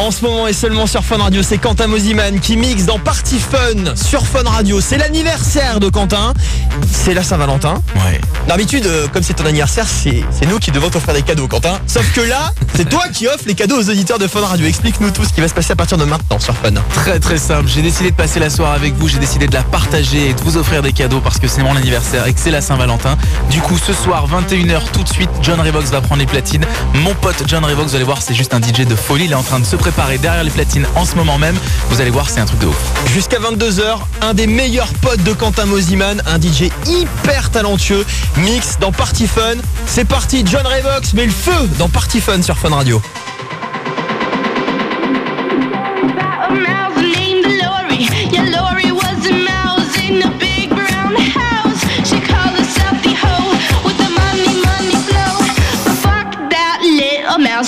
en ce moment et seulement sur Fun Radio. C'est Quentin Mosimann qui mixe dans Party Fun sur Fun Radio. C'est l'anniversaire de Quentin, c'est la Saint-Valentin. Ouais. D'habitude, comme c'est ton anniversaire, c'est nous qui devons t'offrir des cadeaux, Quentin. Sauf que là, c'est toi qui offres les cadeaux aux auditeurs de Fun Radio. Explique-nous tout ce qui va se passer à partir de maintenant sur Fun. Très simple, j'ai décidé de passer la soirée avec vous, j'ai décidé de la partager et de vous offrir des cadeaux parce que c'est mon anniversaire et que c'est la Saint-Valentin. Du coup, ce soir, 21h tout de suite, John Revox va prendre les platines. Mon pote John Revox, vous allez voir, c'est juste un DJ de folie. Il est en train de se préparer derrière les platines en ce moment même. Vous allez voir, c'est un truc de ouf. Jusqu'à 22h, un des meilleurs potes de Quentin Mosimann, un DJ hyper talentueux, mix dans Party Fun. C'est parti, John Revox met le feu dans Party Fun sur Fun Radio.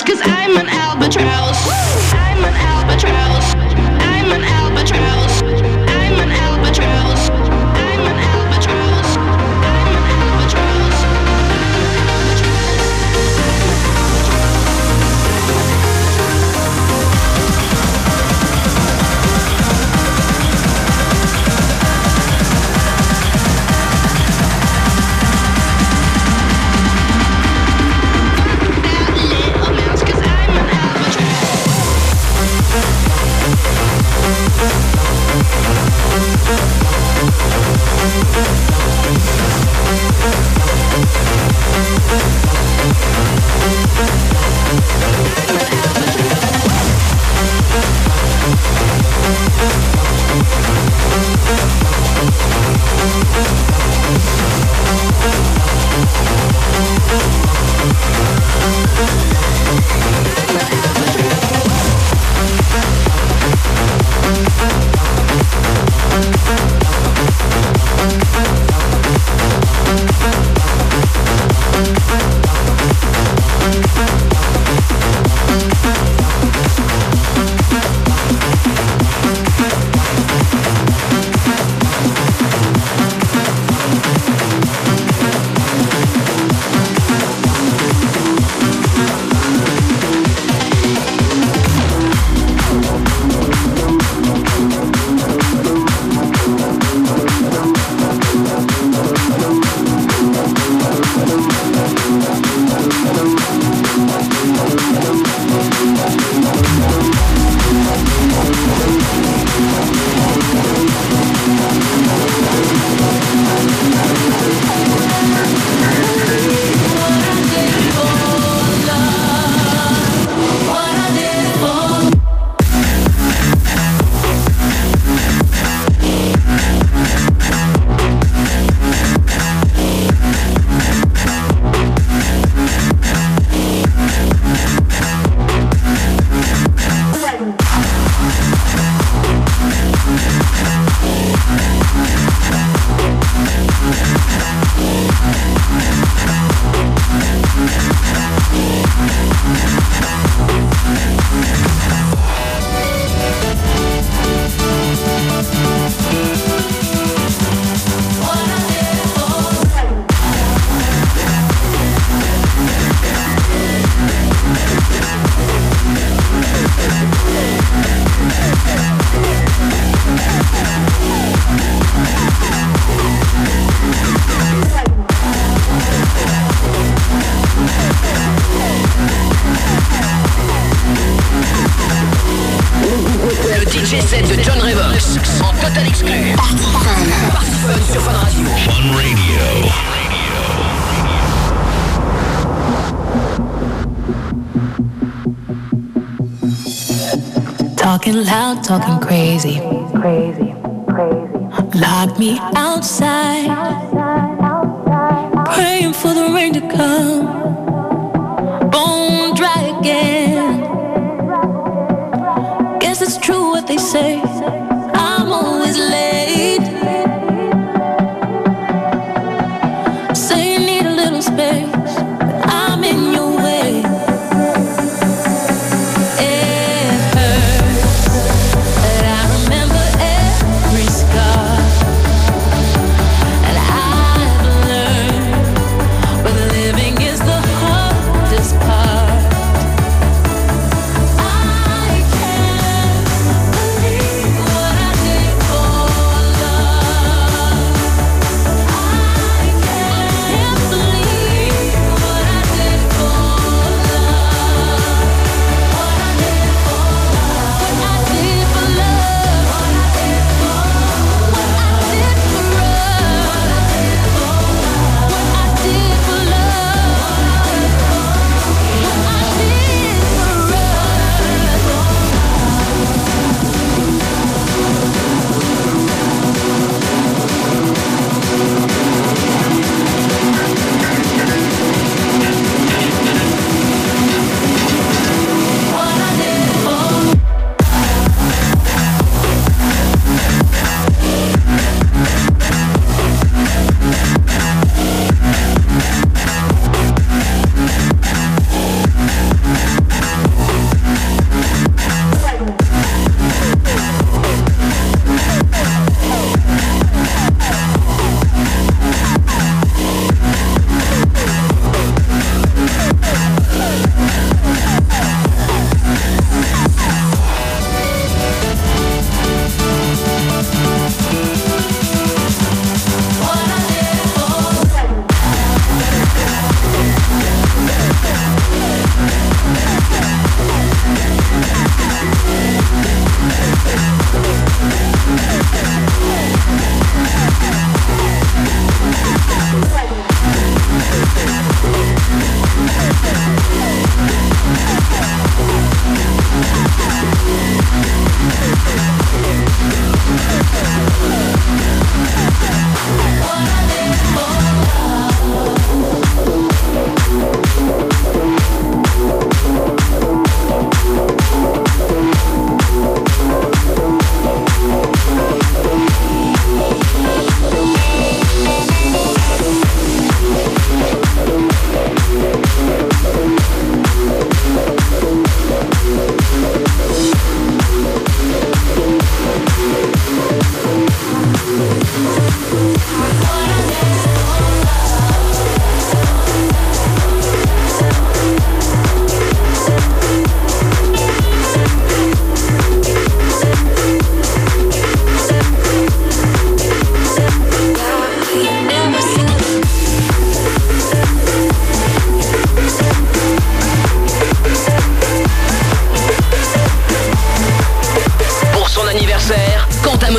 Cause I'm an albatross. Woo! I'm an albatross. I'm an albatross. I'm an albatross. I'm an albatross. I'm an Talking loud, talking crazy. Lock me outside, praying for the rain to come. Bone dry again. Guess it's true what they say. I'm always late. Say you need a little space, but I'm in your way. I can't.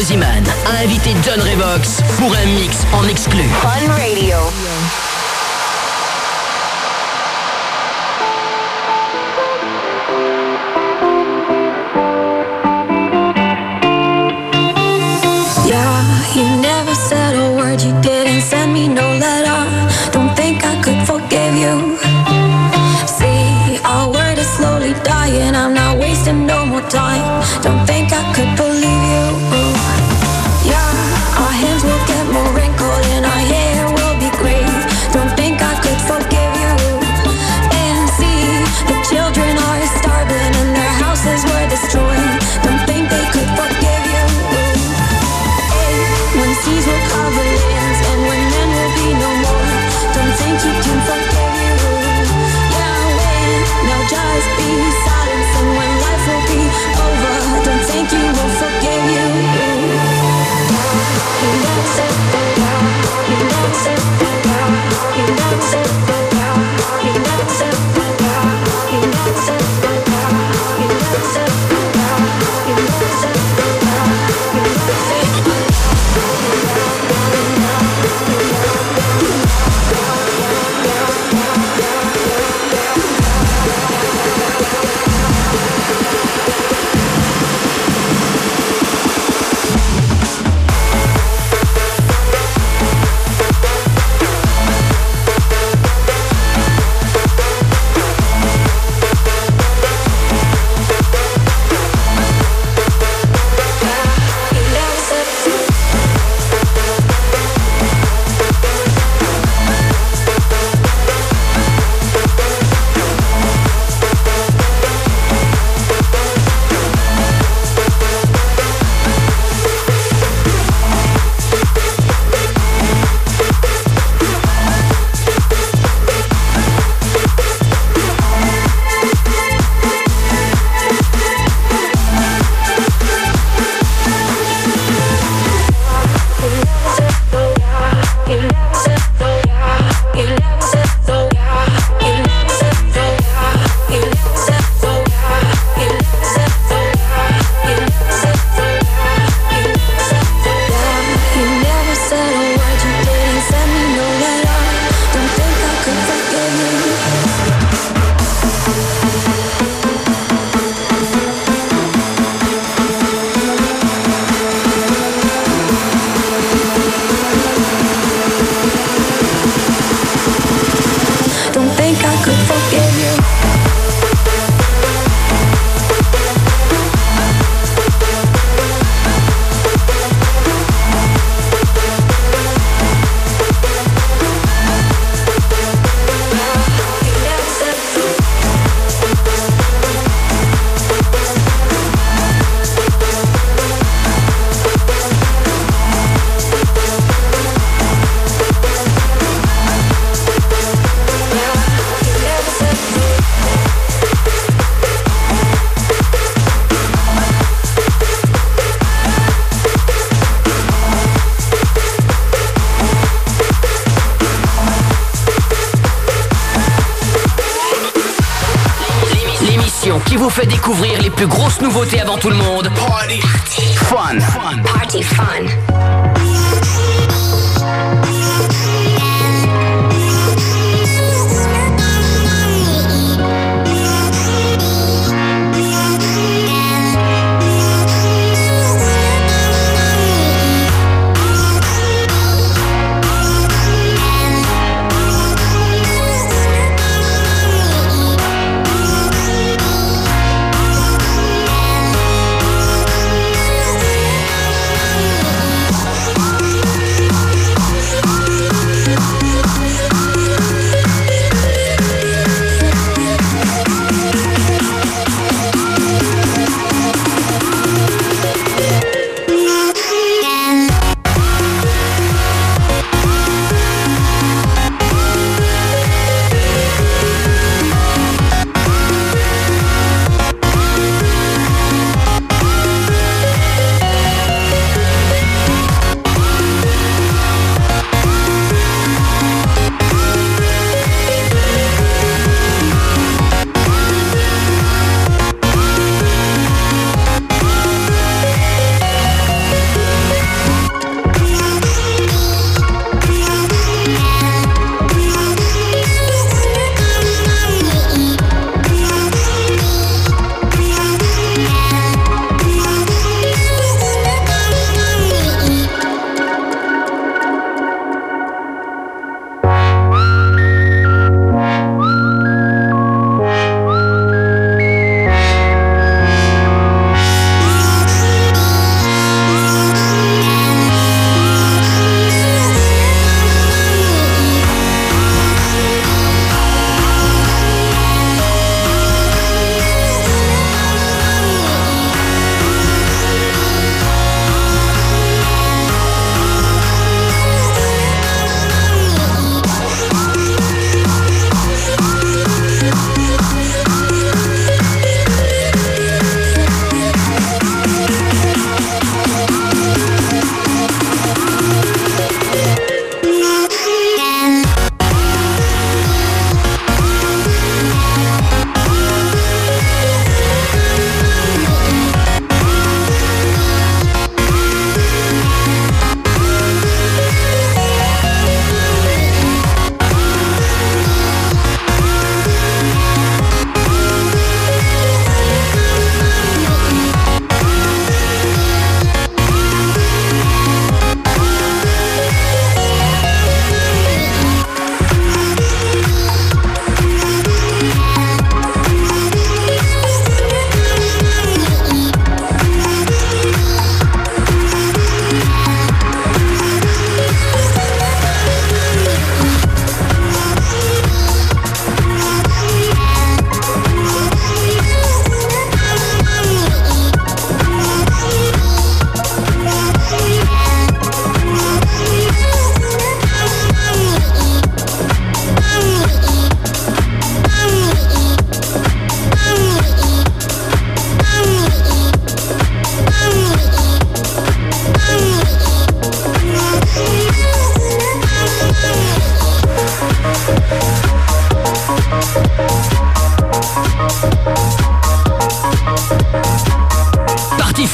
Mosimann a invité John Revox pour un mix en exclu. Fun Radio. You never said a word, you didn't send me no letter. Don't think I could forgive you. See, our word is slowly dying, I'm not wasting no more time. Don't think I could believe you. Yeah, our hands will get more wrinkled and our hair will be gray. Don't think I could forgive you. And see, the children are starving and their houses were destroyed. Don't think they could forgive you. When seas will cover lands and when men will be no more, don't think you can forgive you. Yeah, when there'll just be silence and when life will be over, don't think you will forgive you. You never said that now, you never said that now, you never said that now, you never said that now, you never said that now, you never said that now, you never said that now, you never said that now. Fait découvrir les plus grosses nouveautés avant tout le monde. Party, party. Fun. Fun. Party fun.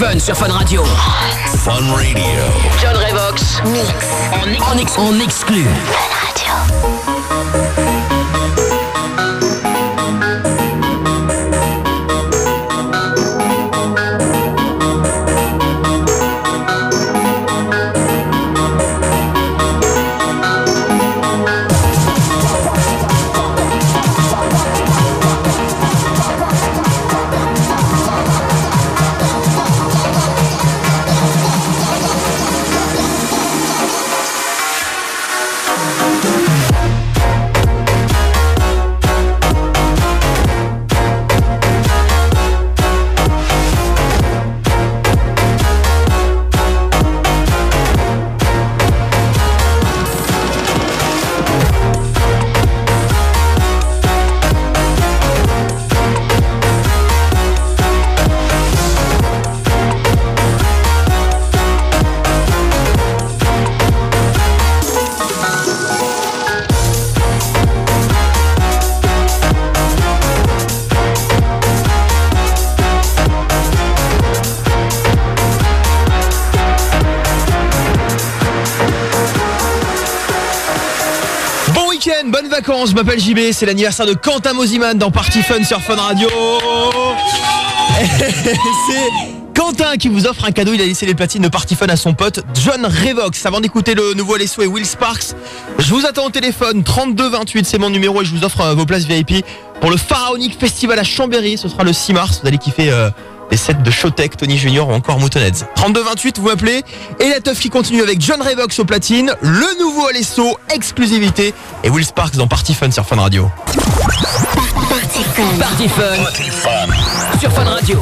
fun sur Fun Radio. Fun Radio. John Revox. Mix. On exclut. Fun Radio. Je m'appelle JB, c'est l'anniversaire de Quentin Mosimann dans Party Fun sur Fun Radio. C'est Quentin qui vous offre un cadeau, il a laissé les platines de Party Fun à son pote John Revox. Avant d'écouter le nouveau Alesso et Will Sparks, je vous attends au téléphone 32 28, c'est mon numéro, et je vous offre vos places VIP pour le Pharaonique Festival à Chambéry. Ce sera le 6 mars, vous allez kiffer les sets de Showtech, Tony Junior ou encore Moutonheads. 32 28, vous m'appelez. Et la teuf qui continue avec John Revox au platine, le nouveau Alesso, exclusivité, et Will Sparks dans Party Fun sur Fun Radio. Party Fun sur Fun Radio.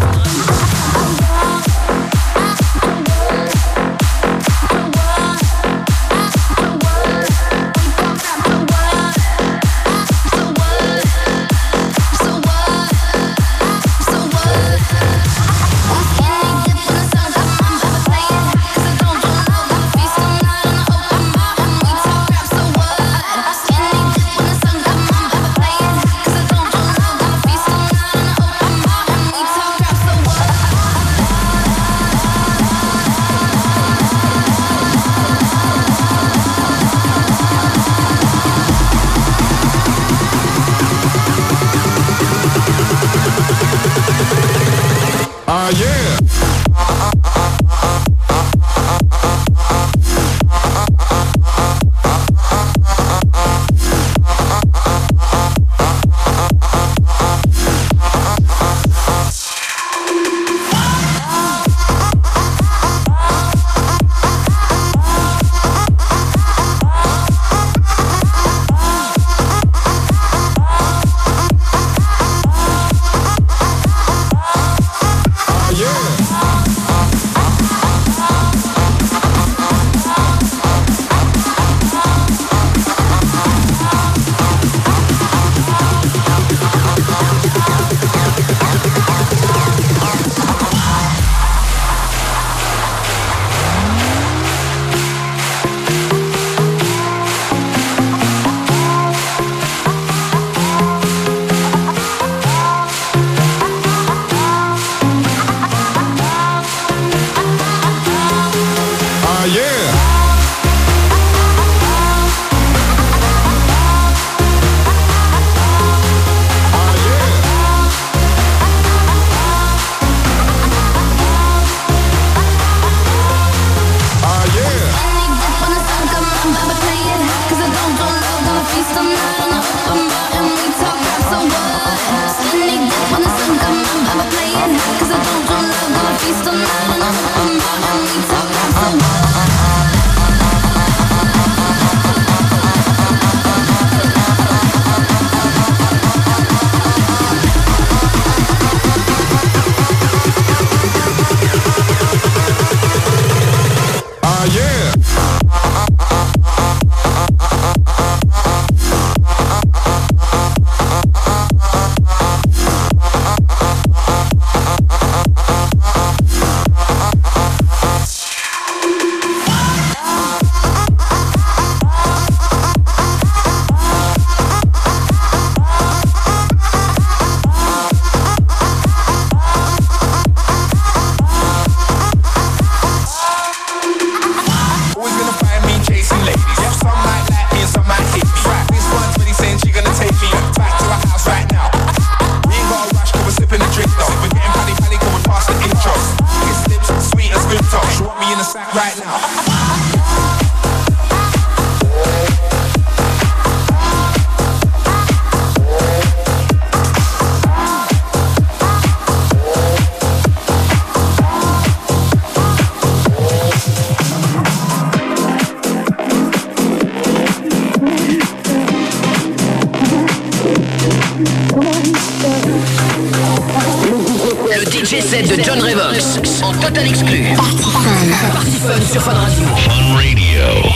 right now. De John Revox en total exclu. Party Fun sur Fun Radio. Fun Radio.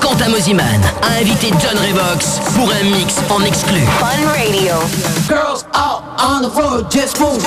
Quentin Mosimann a invité John Revox pour un mix en exclu. Fun Radio. Girls out on the road, just move.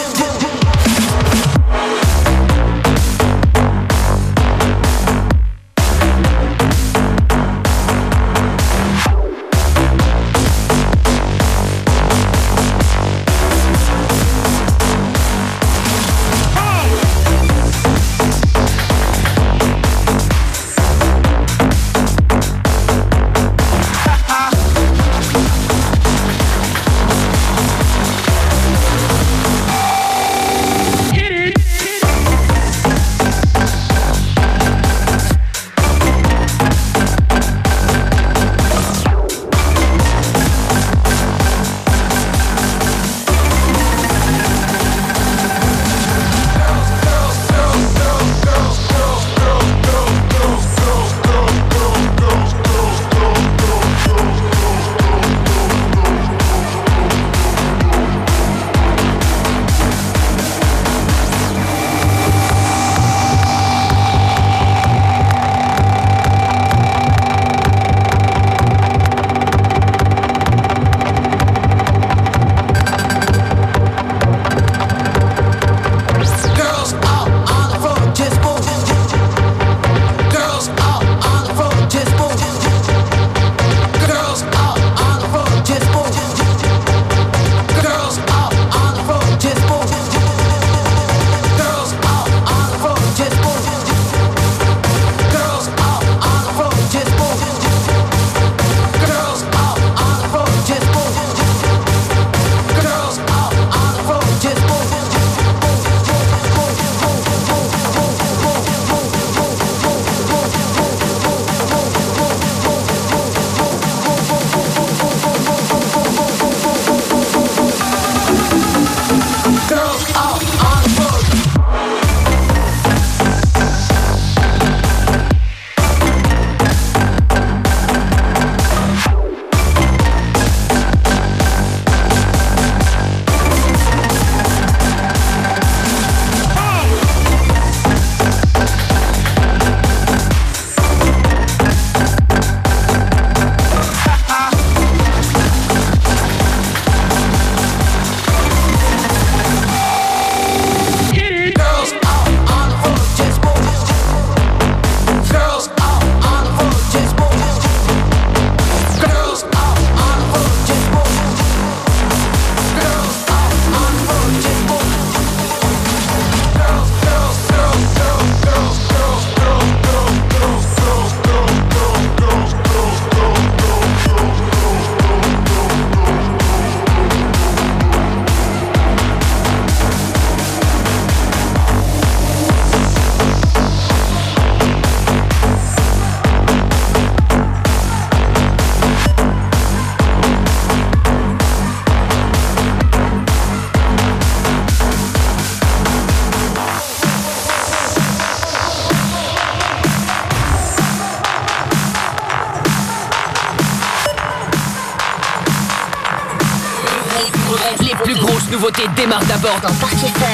nouveauté démarre d'abord dans Party Fun sur Fun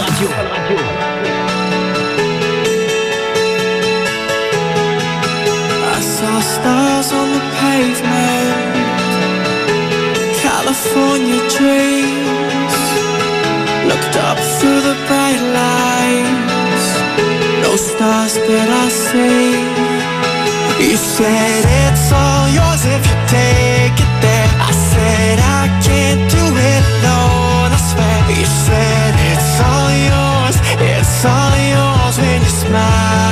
Radio. I saw stars on the pavement, California dreams, looked up through the bright lights, no stars that I see. You said it's all yours if you take it there. I said I can't do it alone, I swear. You said it's all yours when you smile.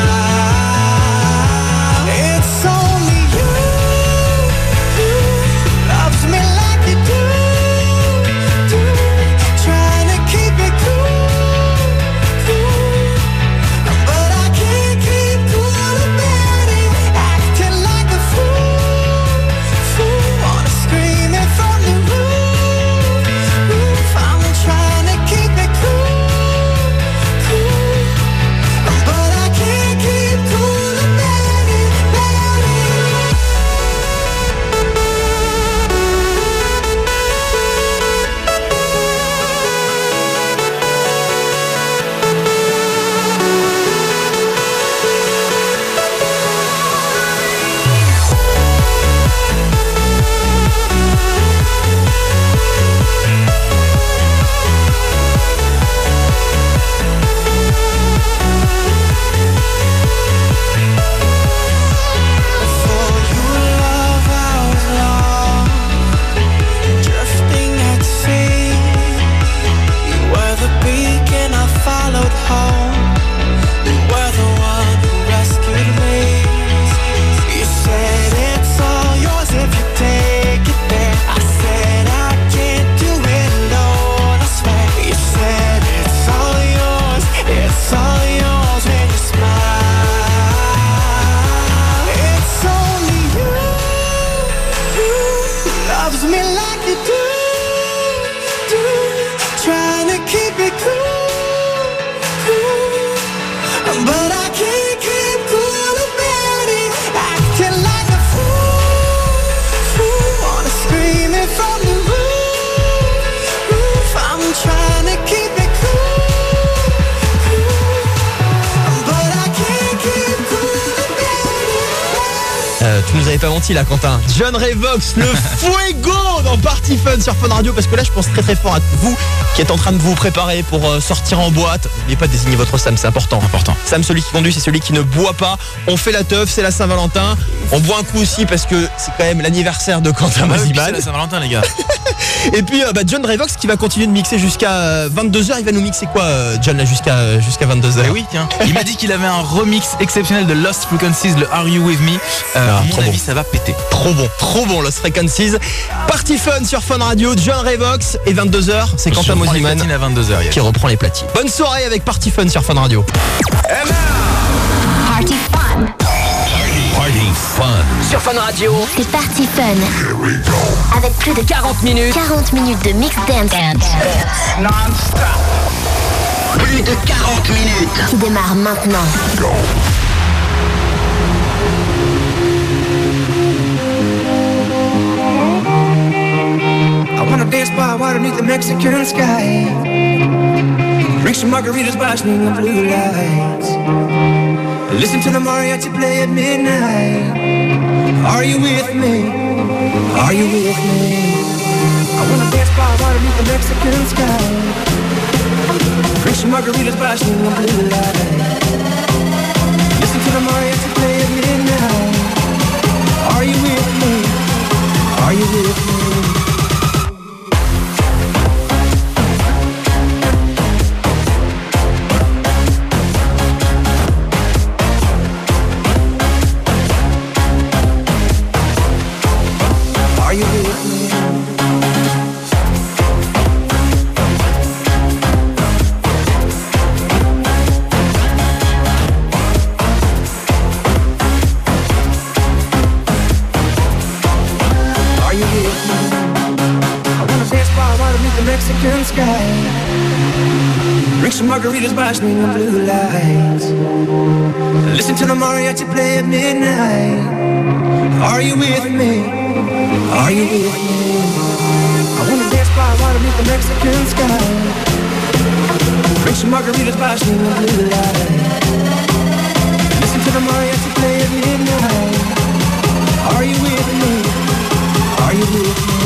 Là, Quentin. John Revox, le fuego dans Party Fun sur Fun Radio, parce que là je pense très très fort à vous qui êtes en train de vous préparer pour sortir en boîte. N'oubliez pas de désigner votre Sam, c'est important. Important. Sam, celui qui conduit, c'est celui qui ne boit pas. On fait la teuf, c'est la Saint-Valentin. On boit un coup aussi parce que c'est quand même l'anniversaire de Quentin Mosimann. C'est la Saint-Valentin les gars. Et puis John Revox qui va continuer de mixer jusqu'à 22h. Il va nous mixer quoi John là jusqu'à 22h? Eh oui tiens. Il m'a dit qu'il avait un remix exceptionnel de Lost Frequencies, le Are You With Me. À mon avis, ça va péter. Trop bon Lost Frequencies. Party Fun sur Fun Radio, John Revox. Et 22h, c'est Quentin Mosimann qui reprend les platines. Bonne soirée avec Party Fun sur Fun Radio. Party Fun. Party Fun. Sur Fun Radio, c'est Party Fun. Avec plus de 40 minutes de mix dance. Non-stop. Plus de 40 minutes. Qui démarre maintenant. Go. I wanna dance by water beneath the Mexican sky. Drink some margaritas watching the blue lights. Listen to the mariachi play at midnight. Are you with me? Are you with me? I wanna dance by water beneath the Mexican sky. Drink some margaritas watching the blue lights. Listen to the mariachi play at midnight. Are you with me? Are you with me? Margaritas watching the blue lights. Listen to the mariachi play at midnight. Are you with me? Are you with me? I wanna dance. fly water beneath the Mexican sky. Drink some margaritas by the blue light. Listen to the mariachi play at midnight. Are you with me? Are you with me?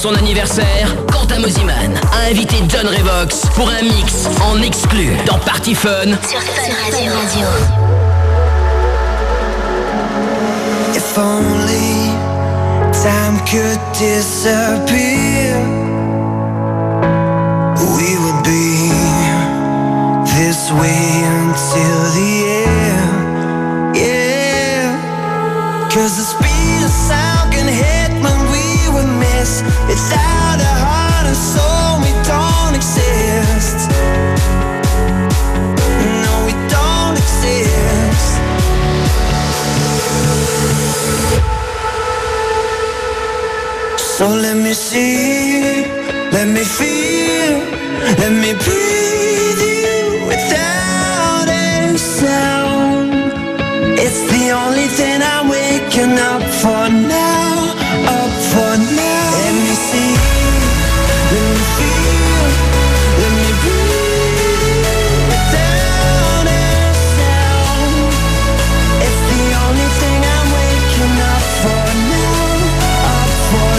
son anniversaire, Quentin Mosimann a invité John Revox pour un mix en exclu dans Party Fun sur Fun Radio. If only time could disappear, we would be this way until the end. Yeah, 'cause the speed of sound can hit when we were missed. Without a heart and soul, we don't exist. No, we don't exist. So let me see, let me feel, let me breathe you without a sound. It's the only thing I'm waking up for now, up for now. Let me see, let me feel, let me breathe without a sound. It's the only thing I'm waking up for now, up for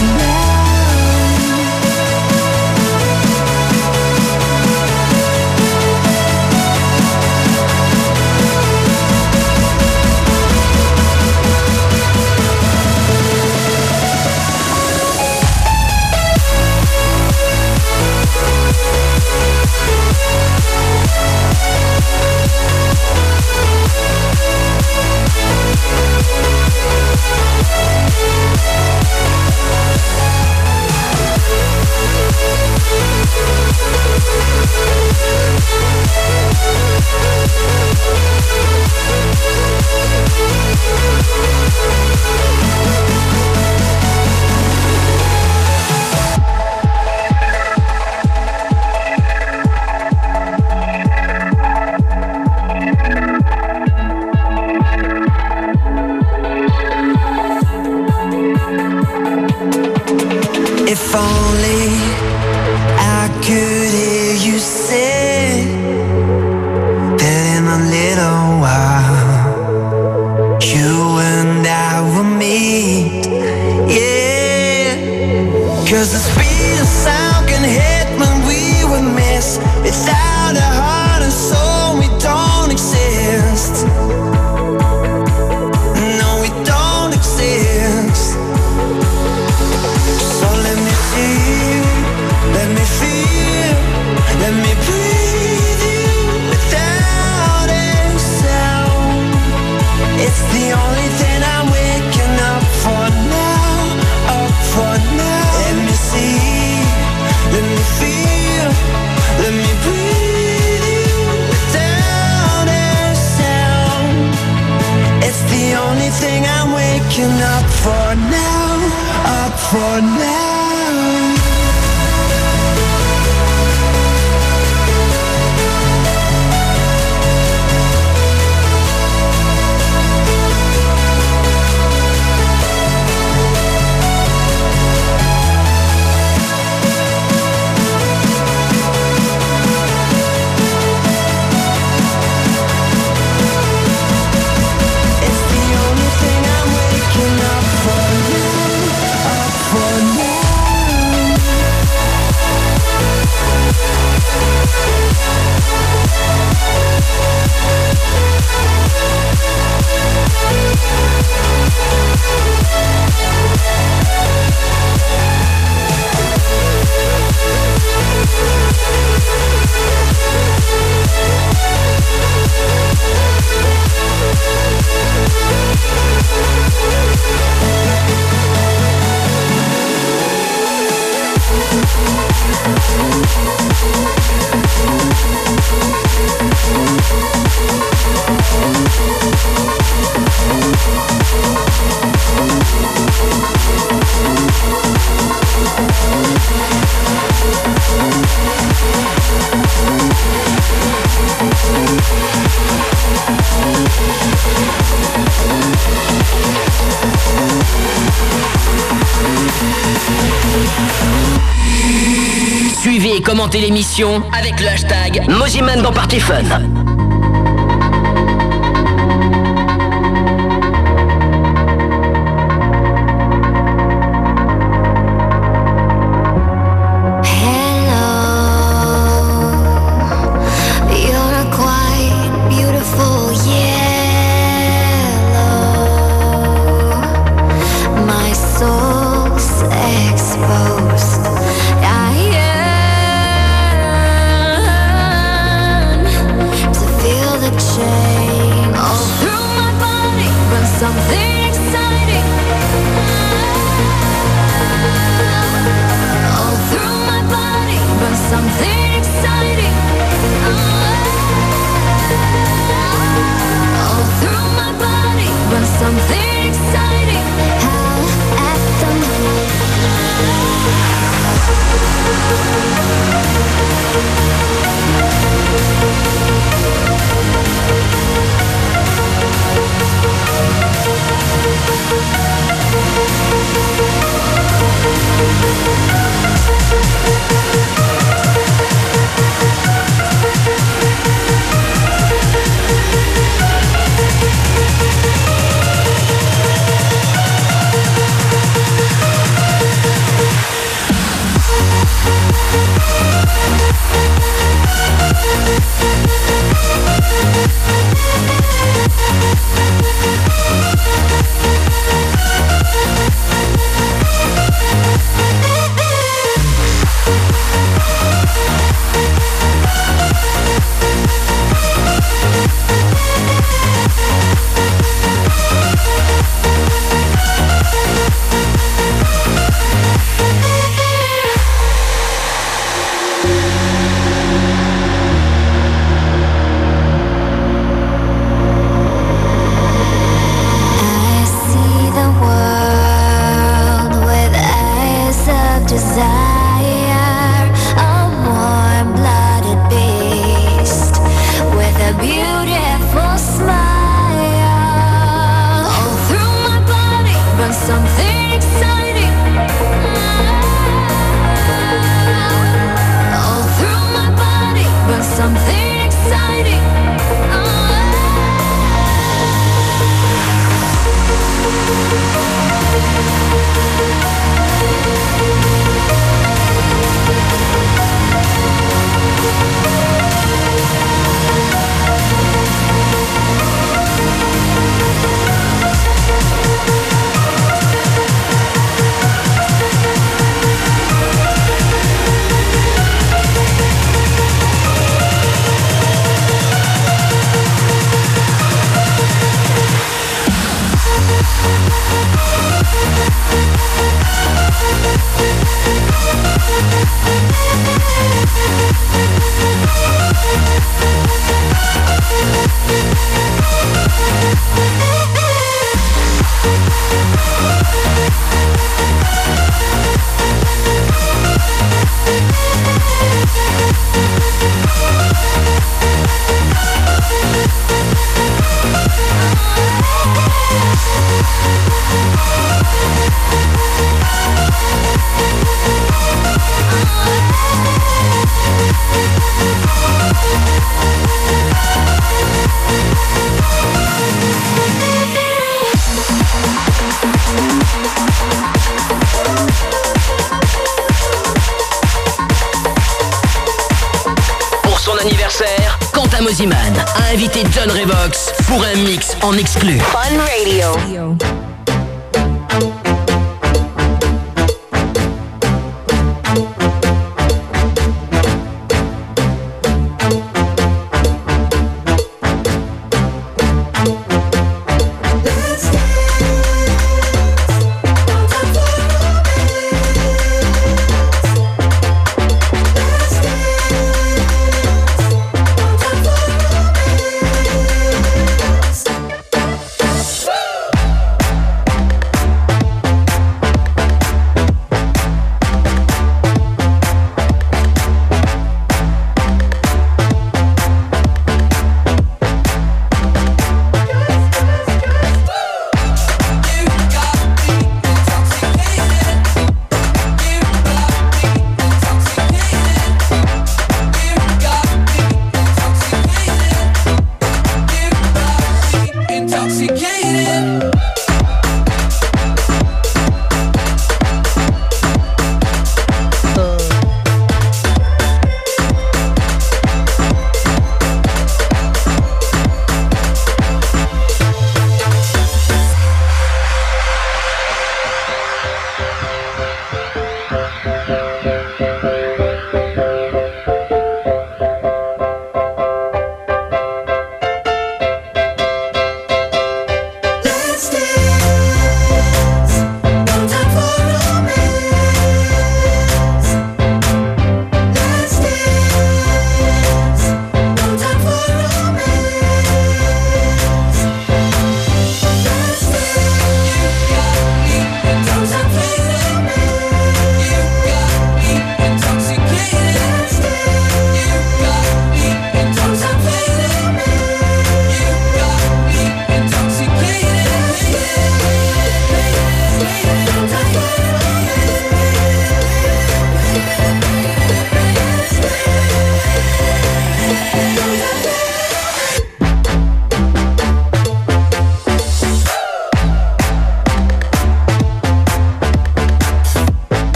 Commentez l'émission avec le hashtag Mosimann dans Party Fun. Quentin Mosimann a invité John Revox pour un mix en exclu. Fun Radio.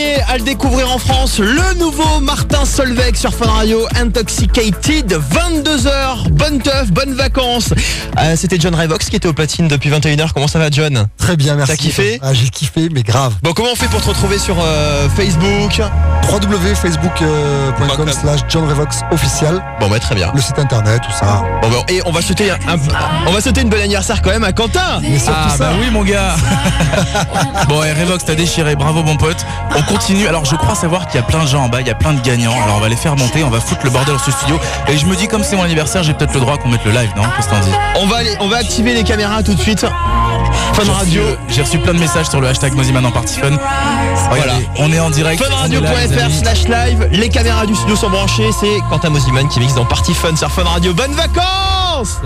premier à le découvrir en France, le nouveau Martin Solveig sur Fun Radio, Intoxicated, 22h, bonne teuf, bonnes vacances. C'était John Revox qui était au platine depuis 21h. Comment ça va, John? Très bien, merci. T'as kiffé? Ah, j'ai kiffé, mais grave. Bon, comment on fait pour te retrouver sur Facebook? www.facebook.com/JohnRevoxofficial. Bon, bah très bien. Le site internet, tout ça. Bon, bah, et on va sauter une bonne anniversaire quand même à Quentin. Mais surtout ça. Bah oui, mon gars. Bon, et Revox, t'as déchiré, bravo mon pote. On continue, alors je crois savoir qu'il y a plein de gens en bas, il y a plein de gagnants. Alors on va les faire monter, on va foutre le bordel dans ce studio. Et je me dis, comme c'est mon anniversaire, j'ai peut-être le droit qu'on mette le live, non? Qu'est-ce qu'on dit? On va activer les caméras tout de suite. Fun Radio. J'ai reçu plein de messages sur le hashtag Mosimann en partie fun. Voilà, on est en direct. Funradio.fr/live, les caméras du studio sont branchées. C'est Quentin Mosimann qui mixe dans Party Fun sur Fun Radio. Bonnes vacances!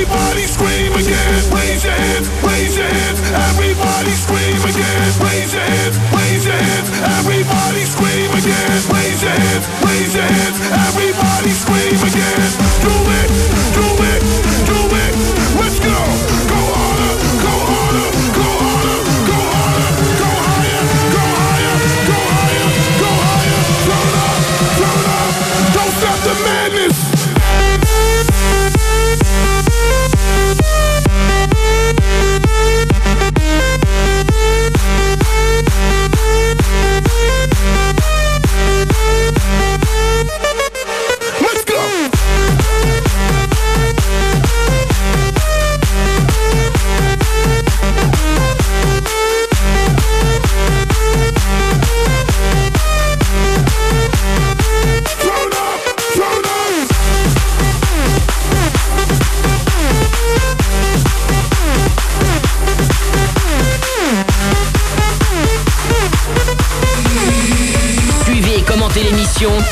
Everybody scream again, raise your hands, raise your hands. Everybody scream again, raise your hands, raise your hands. Everybody scream again, raise your hands, raise your hands. Everybody scream again. Do it, do it, do it. Let's go. Go harder, go harder, go harder, go harder, go higher, go higher, go higher, go higher. Turn up, don't stop the madness.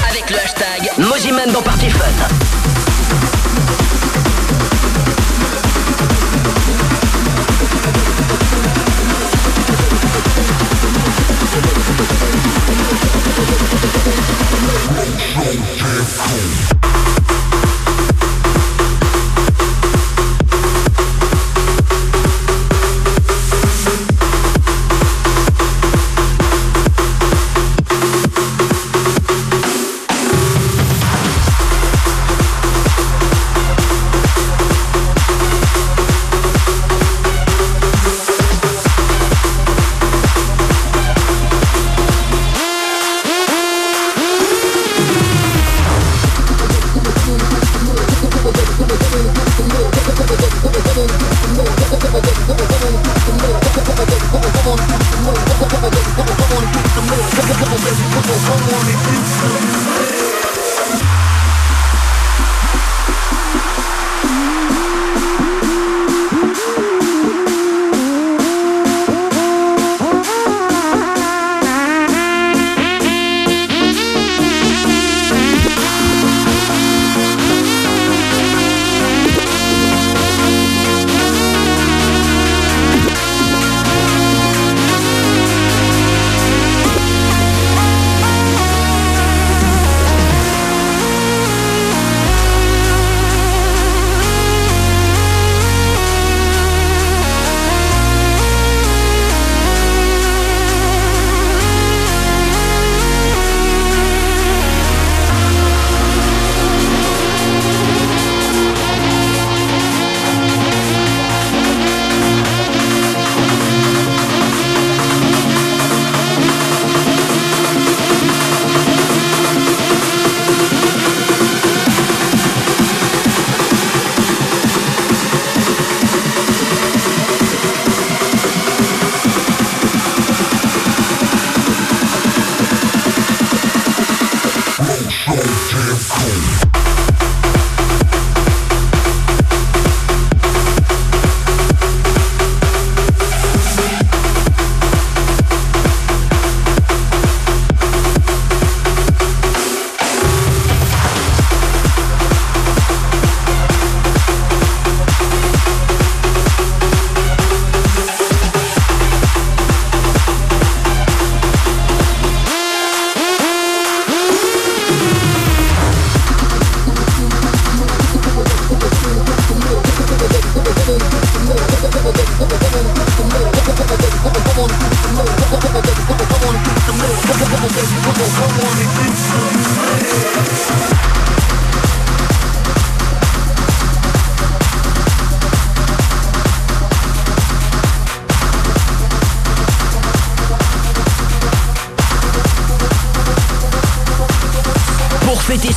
Avec le hashtag Mosimann dans Party Fun.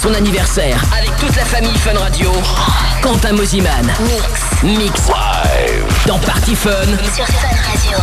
Son anniversaire avec toute la famille Fun Radio. Quentin Mosimann Mix Live dans Party Fun sur Fun Radio.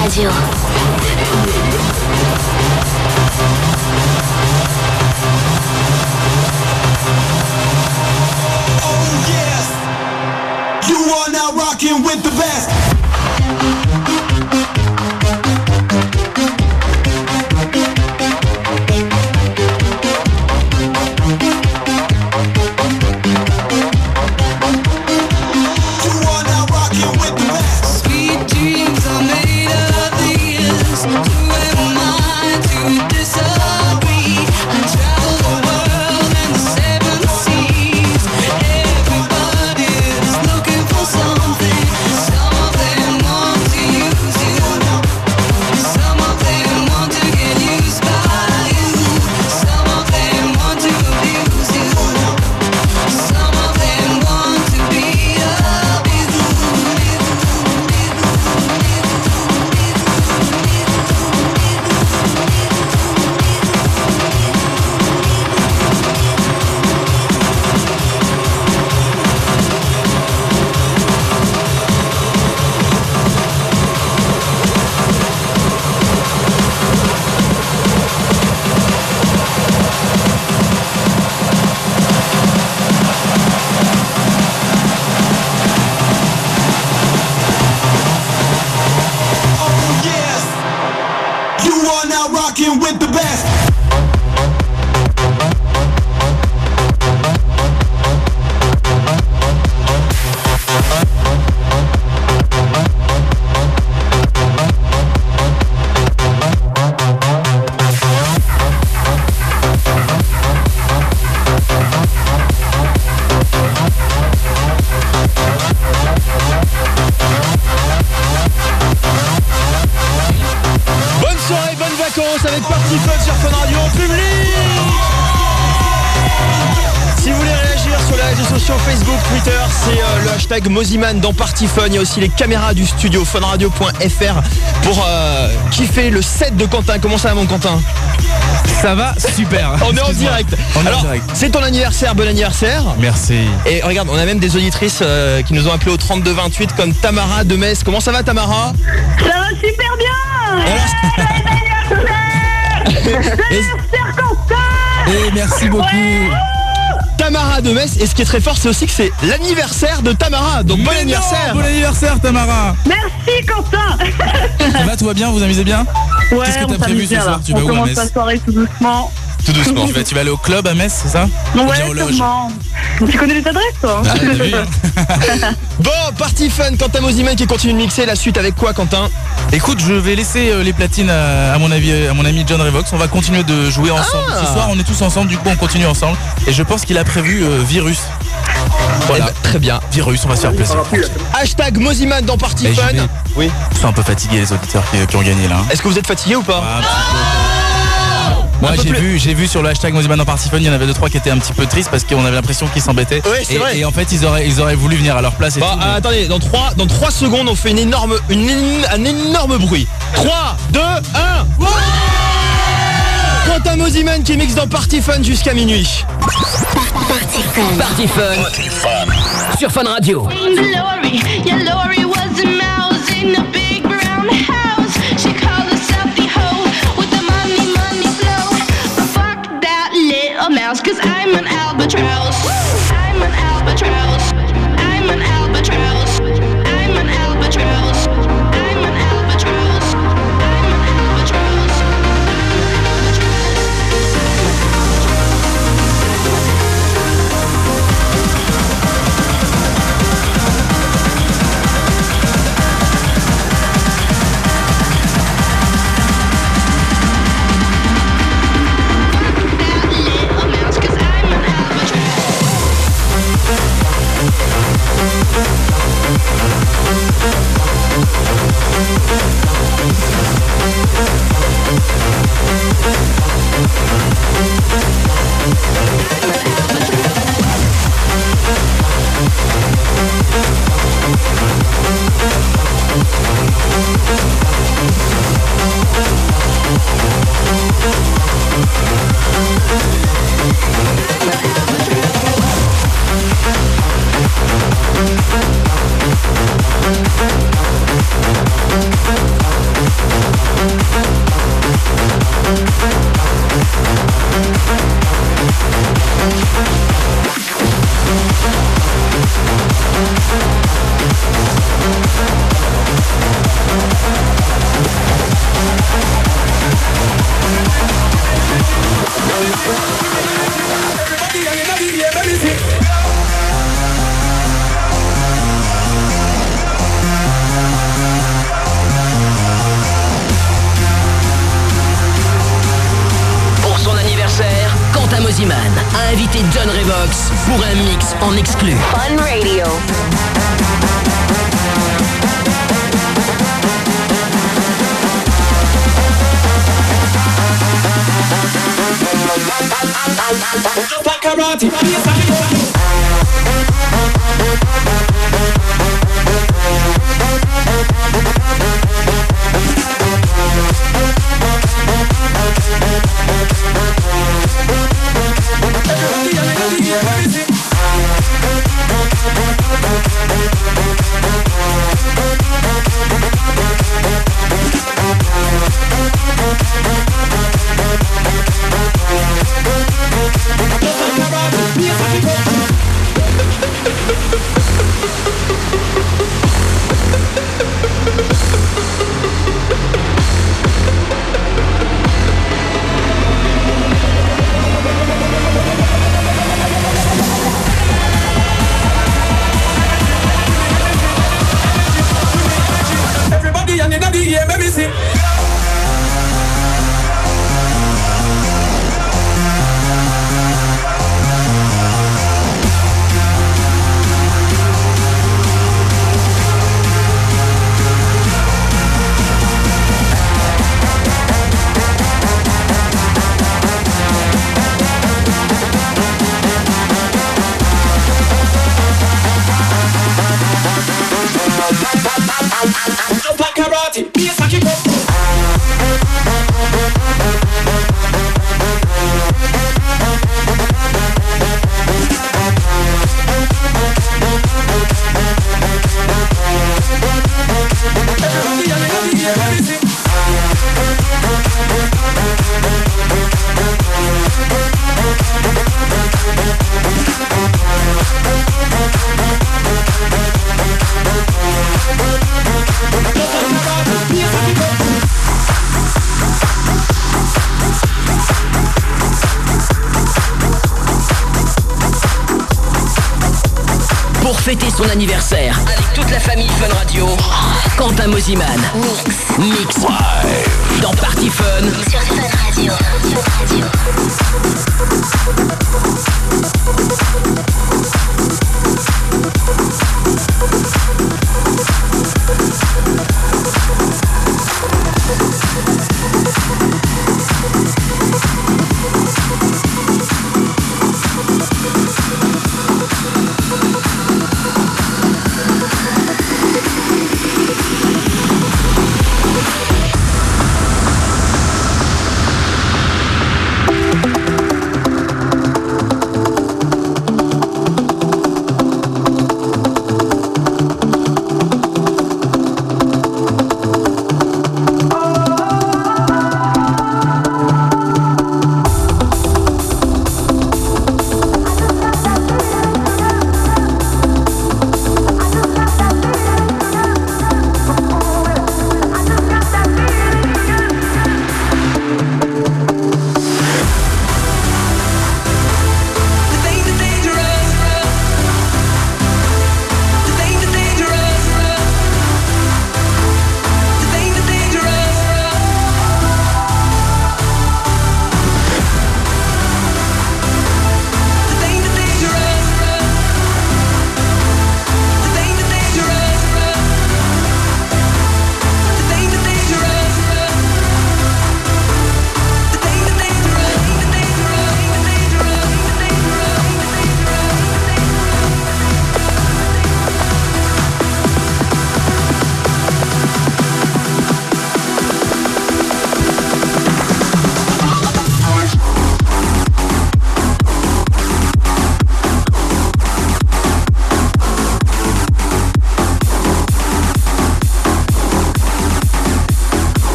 Radio. Oh yes, you are now rocking with the best. Mosimann dans Party Fun, il y a aussi les caméras du studio funradio.fr pour kiffer le set de Quentin. Comment ça va mon Quentin? Ça va super. On est en direct. Alors c'est ton anniversaire, bon anniversaire. Merci. Et regarde, on a même des auditrices qui nous ont appelé au 32 28, comme Tamara de Metz. Comment ça va Tamara? Ça va super bien. Et merci beaucoup. Ouais. Tamara de Metz, et ce qui est très fort c'est aussi que c'est l'anniversaire de Tamara, donc bon anniversaire. Bon anniversaire Tamara. Merci Quentin. Ça va, tout va bien, vous amusez bien? Ouais. Qu'est-ce que t'as prévu ce soir? Tu vas où à Metz? On commence la soirée tout doucement. Tout doucement. Tu vas aller au club à Metz, c'est ça? Ouais, sûrement. Tu connais les adresses toi? Ah, t'as vu, hein. Bon, Party Fun, Quentin Mosimann qui continue de mixer. La suite avec quoi Quentin? Écoute, je vais laisser les platines à mon ami John Revox. On va continuer de jouer ensemble. Ce soir, on est tous ensemble, du coup, on continue ensemble. Et je pense qu'il a prévu Virus. Voilà, eh ben, très bien. Virus, on va se faire plaisir. Hashtag Mosimann dans Party Fun. Oui. Ils sont un peu fatigués les auditeurs qui ont gagné là. Est-ce que vous êtes fatigués ou pas? Moi j'ai vu sur le hashtag Mosimann en Party Fun, il y en avait 2-3 qui étaient un petit peu tristes parce qu'on avait l'impression qu'ils s'embêtaient. Oui, et en fait ils auraient voulu venir à leur place et bah, tout. Attendez, dans 3 secondes on fait un énorme bruit. 3, 2, 1. Ouais, Quentin Mosimann qui mixe dans Party Fun jusqu'à minuit. Party Fun sur Fun Radio. Mouse, 'cause I'm an albatross. Woo! I'm an albatross. I'm an albatross. I'm an albatross. I'm an albatross. I'm an albatross. a invité John Revox pour un mix en exclu. Fun Radio. Fêter son anniversaire avec toute la famille Fun Radio. Quentin Mosimann Mix Live dans Party Fun sur Fun Radio.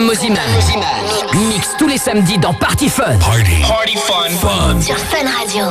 Mosimann mixe tous les samedis dans Party Fun. Party Fun. Fun. Sur Fun Radio.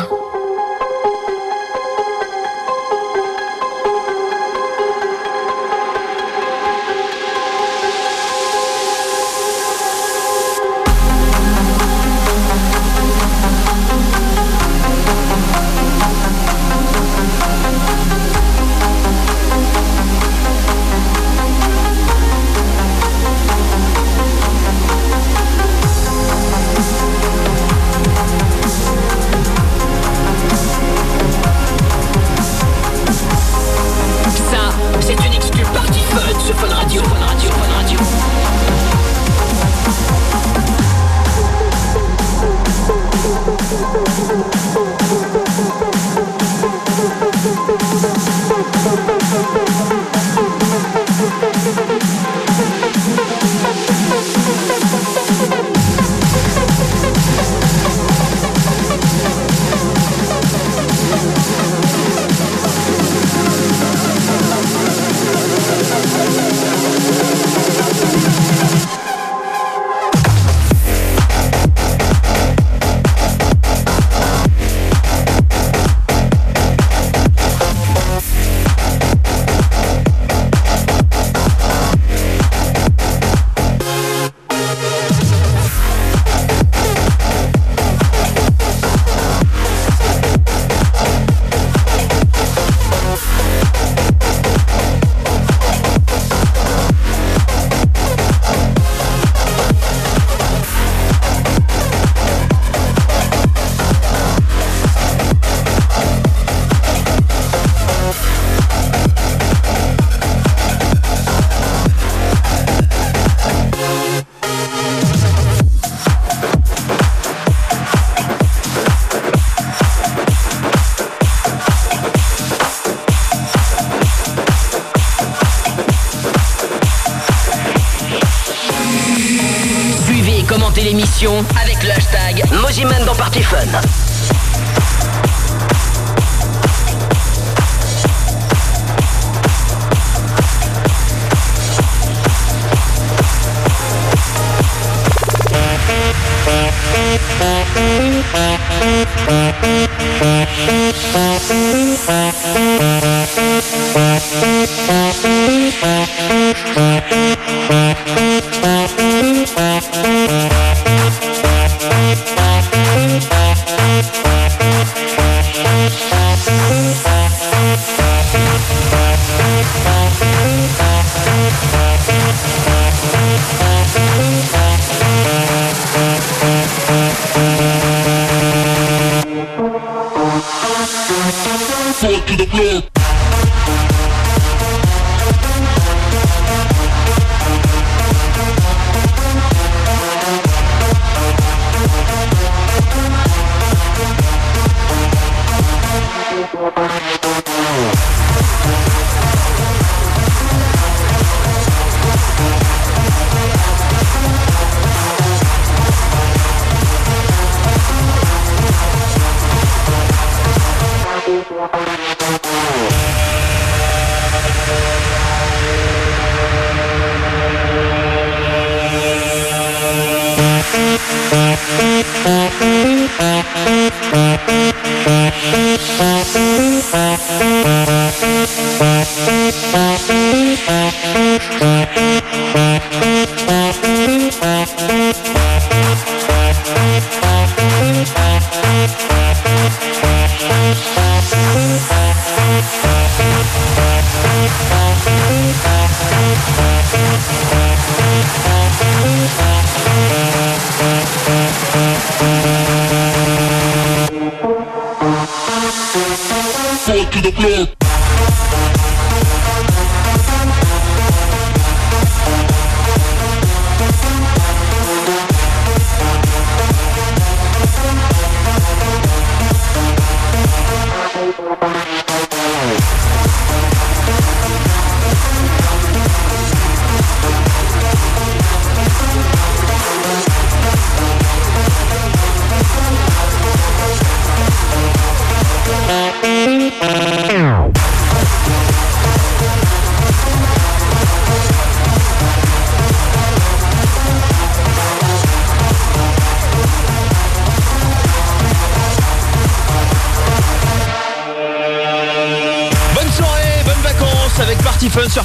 émission avec le hashtag Mosimann dans Party Fun.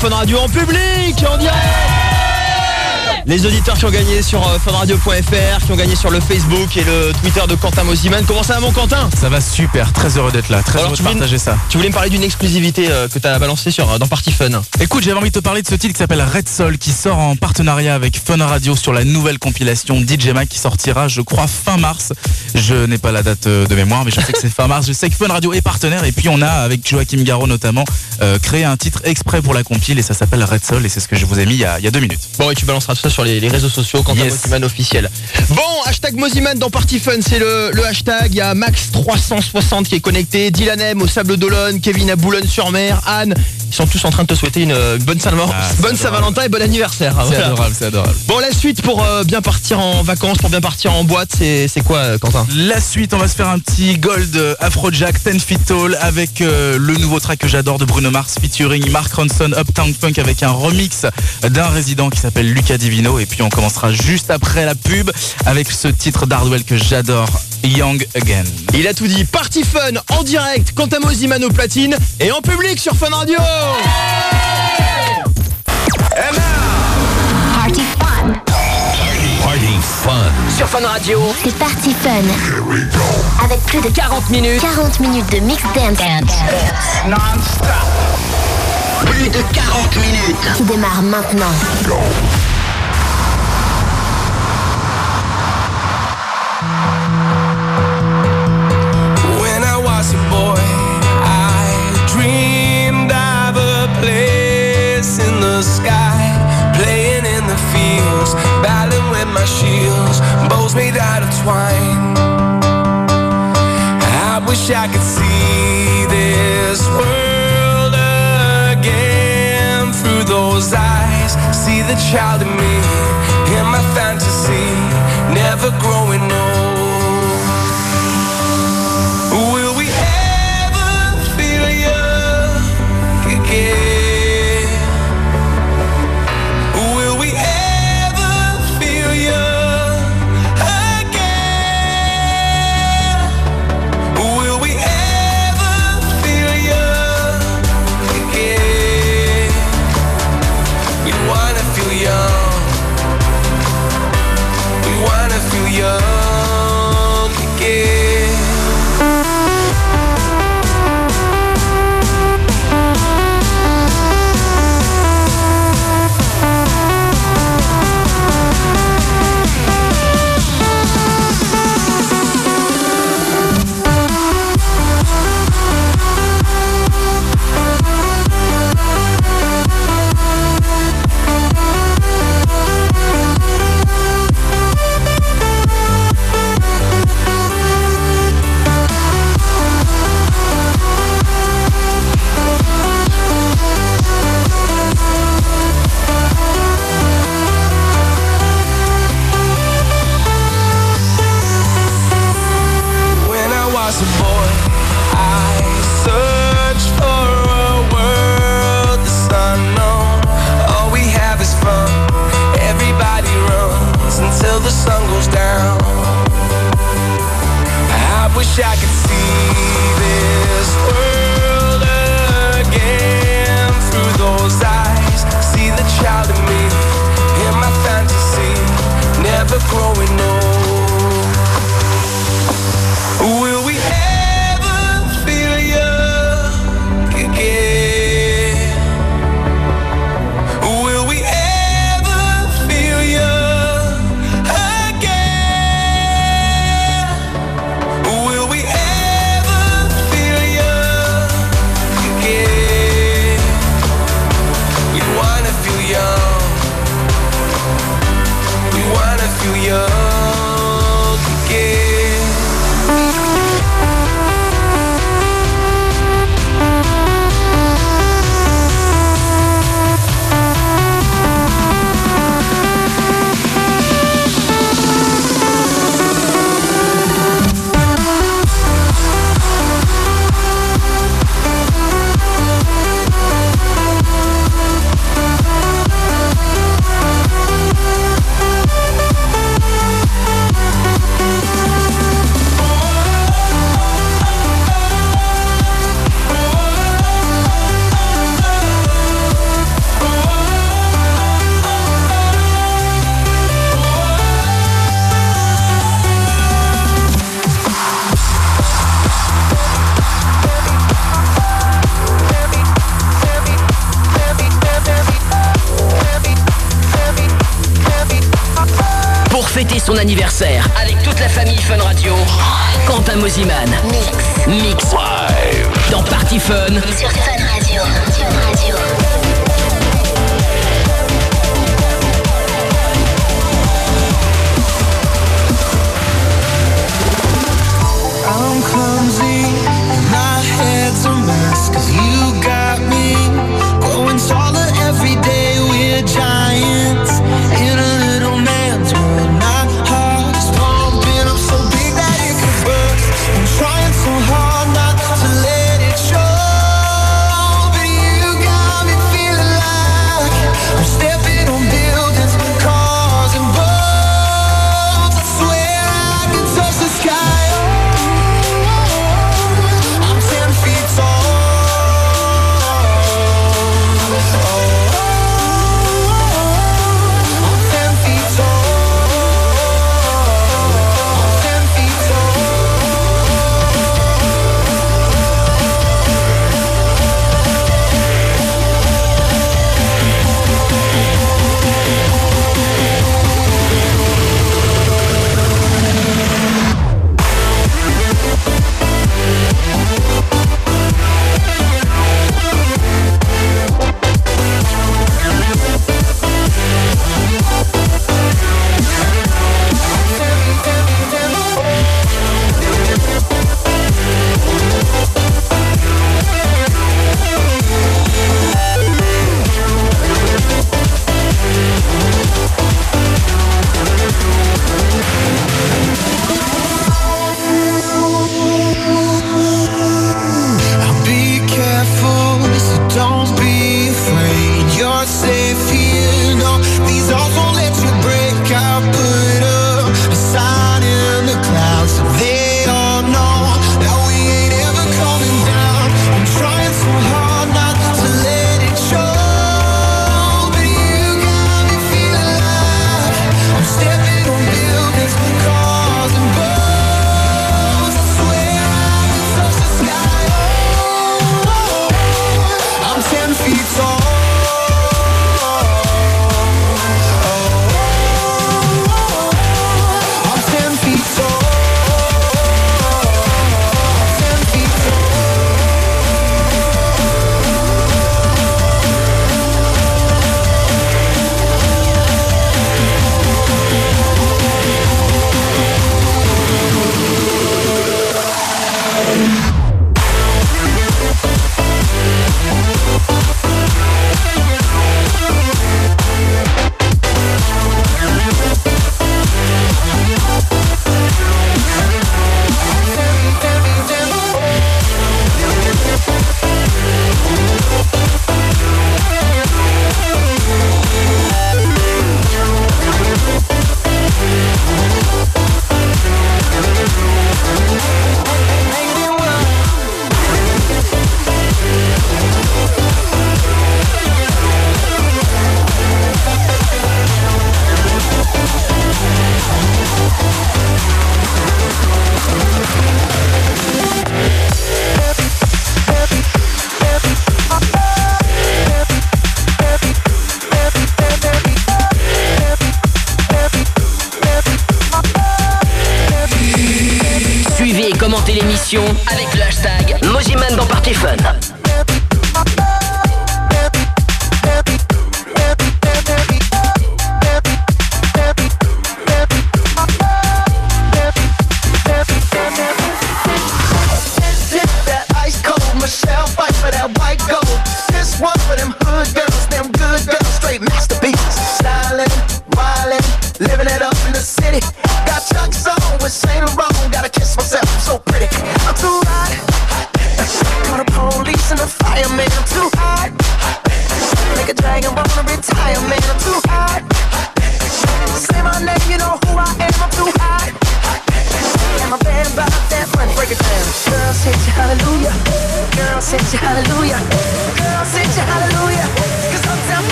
Fun Radio en public et en direct. Les auditeurs qui ont gagné sur funradio.fr, qui ont gagné sur le Facebook et le Twitter de Quentin Mosimann. Comment ça va mon Quentin? Ça va super, très heureux d'être là, très heureux de partager ça. Tu voulais me parler d'une exclusivité que tu as balancée dans Party Fun. Écoute, j'avais envie de te parler de ce titre qui s'appelle Red Soul, qui sort en partenariat avec Fun Radio sur la nouvelle compilation DJ Mac qui sortira je crois fin mars. Je n'ai pas la date de mémoire mais je sais que c'est fin mars. Je sais que Fun Radio est partenaire et puis on a avec Joachim Garraud notamment créer un titre exprès pour la compile et ça s'appelle Red Soul et c'est ce que je vous ai mis il y a 2 minutes. Bon et tu balanceras tout ça sur les réseaux sociaux quand yes. Mosimann officiel. Bon, hashtag Mosimann dans Party Fun, c'est le hashtag. Il y a Max360 qui est connecté, Dylan M au Sable d'Olonne, Kevin à Boulogne-sur-Mer, Anne. Ils sont tous en train de te souhaiter une bonne Saint-Valentin, bonne Saint-Valentin et bon anniversaire. C'est voilà. Adorable, c'est adorable. Bon, la suite pour bien partir en vacances, pour bien partir en boîte, c'est quoi Quentin? La suite, on va se faire un petit gold Afrojack 10 Feet Tall avec le nouveau track que j'adore de Bruno Mars featuring Mark Ronson, Uptown Funk avec un remix d'un résident qui s'appelle Luca Divino. Et puis on commencera juste après la pub avec ce titre d'Hardwell que j'adore, Young Again. Il a tout dit. Party Fun en direct, Quentin Mosimann au platine et en public sur Fun Radio. And now, Party Fun. Party Fun. Sur Fun Radio, c'est Party Fun. Here we go. Avec plus de 40 minutes de mix dance. Non-stop. Plus de 40 minutes. Qui démarre maintenant. Go. When I was a boy, I dreamed of a place in the sky, playing in the fields, battling with my shields, bows made out of twine. I wish I could see this world again through those eyes, see the child in me, in my fantasy, never grow fêter son anniversaire avec toute la famille Fun Radio. Quentin Mosimann. Mix. Live. Dans Party Fun. Sur Fun Radio. I'm clumsy, my head's a mess, 'cause you got me growing taller every day, we're giants in a little man's world. My heart's pumping up so big that it could burst. I'm trying so hard not to let it show, but you got me feeling like I'm stepping on buildings, cars and boats. I swear I can touch the sky.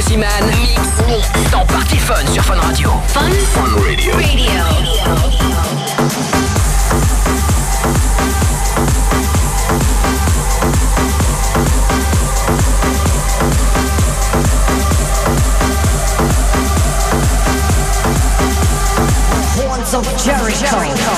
Mosimann Mix dans Party Fun sur Fun Radio. Fun Radio. Of Jericho.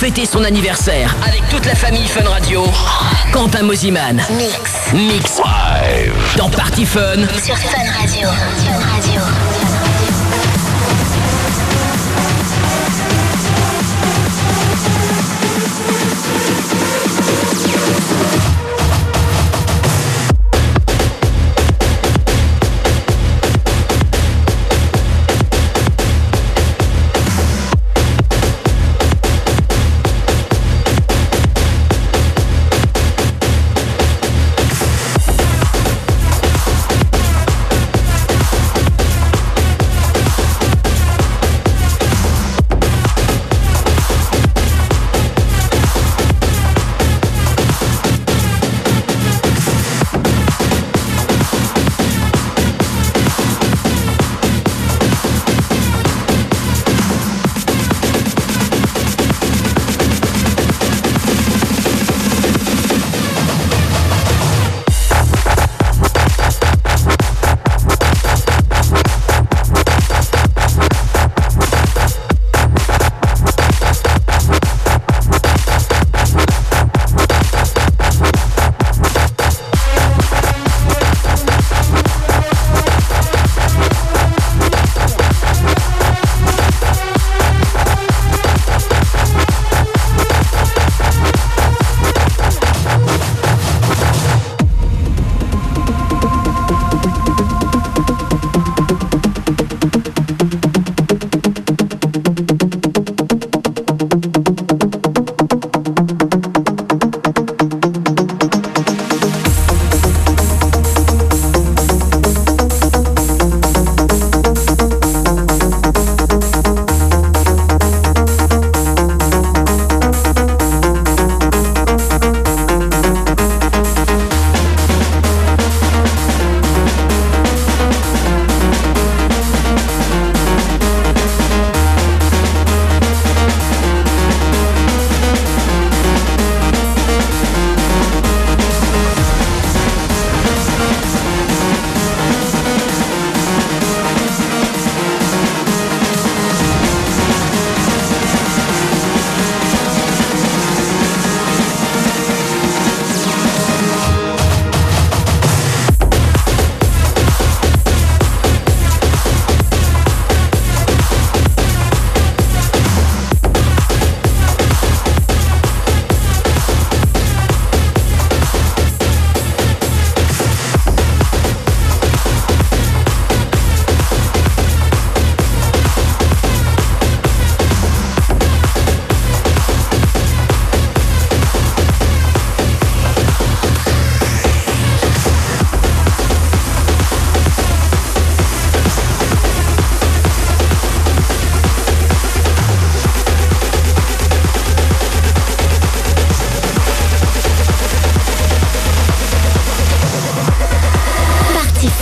Fêter son anniversaire avec toute la famille Fun Radio. Quentin Mosimann Mix Live dans Party Fun sur Fun Radio.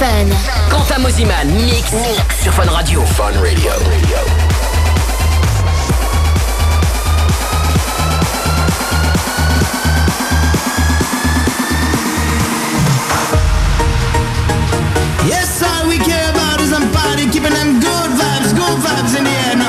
Fun. Quentin Mosimann, mix sur Fun Radio. Fun Radio. Yes, all we care about is somebody keeping them good vibes in the air now.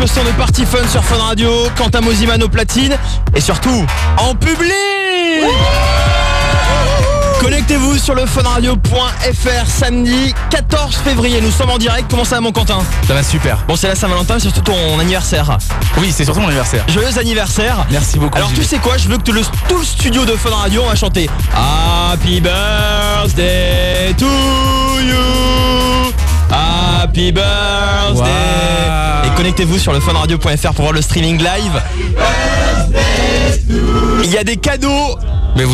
Le son de Party Fun sur Fun Radio, Quentin Mosimann aux platines et surtout en public. Connectez-vous sur le funradio.fr samedi 14 février. Nous sommes en direct. Comment ça va, mon Quentin? Ça va super. Bon, c'est la Saint-Valentin, c'est surtout ton anniversaire. Oui, c'est surtout mon anniversaire. Joyeux anniversaire. Merci beaucoup. Alors, tu sais quoi? Je veux que tout le studio de Fun Radio, on va chanter Happy Birthday to you. Happy Birthday. Wow. Connectez-vous sur le funradio.fr pour voir le streaming live. Il y a des cadeaux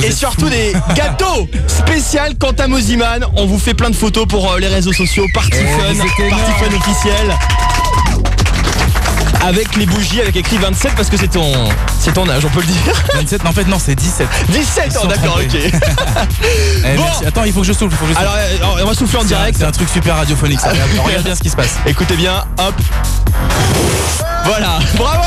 et surtout des gâteaux spécial Quentin Mosimann. On vous fait plein de photos pour les réseaux sociaux. Party Fun officiel. Avec les bougies, avec écrit 27 parce que c'est ton âge, on peut le dire. 27, mais en fait non, c'est 17. 17 ans, d'accord, ok. Bon. Merci. Attends, il faut que je souffle. Alors, on va souffler en direct. C'est un truc super radiophonique, ça. Regarde bien ce qui se passe. Écoutez bien, hop. Voilà, bravo.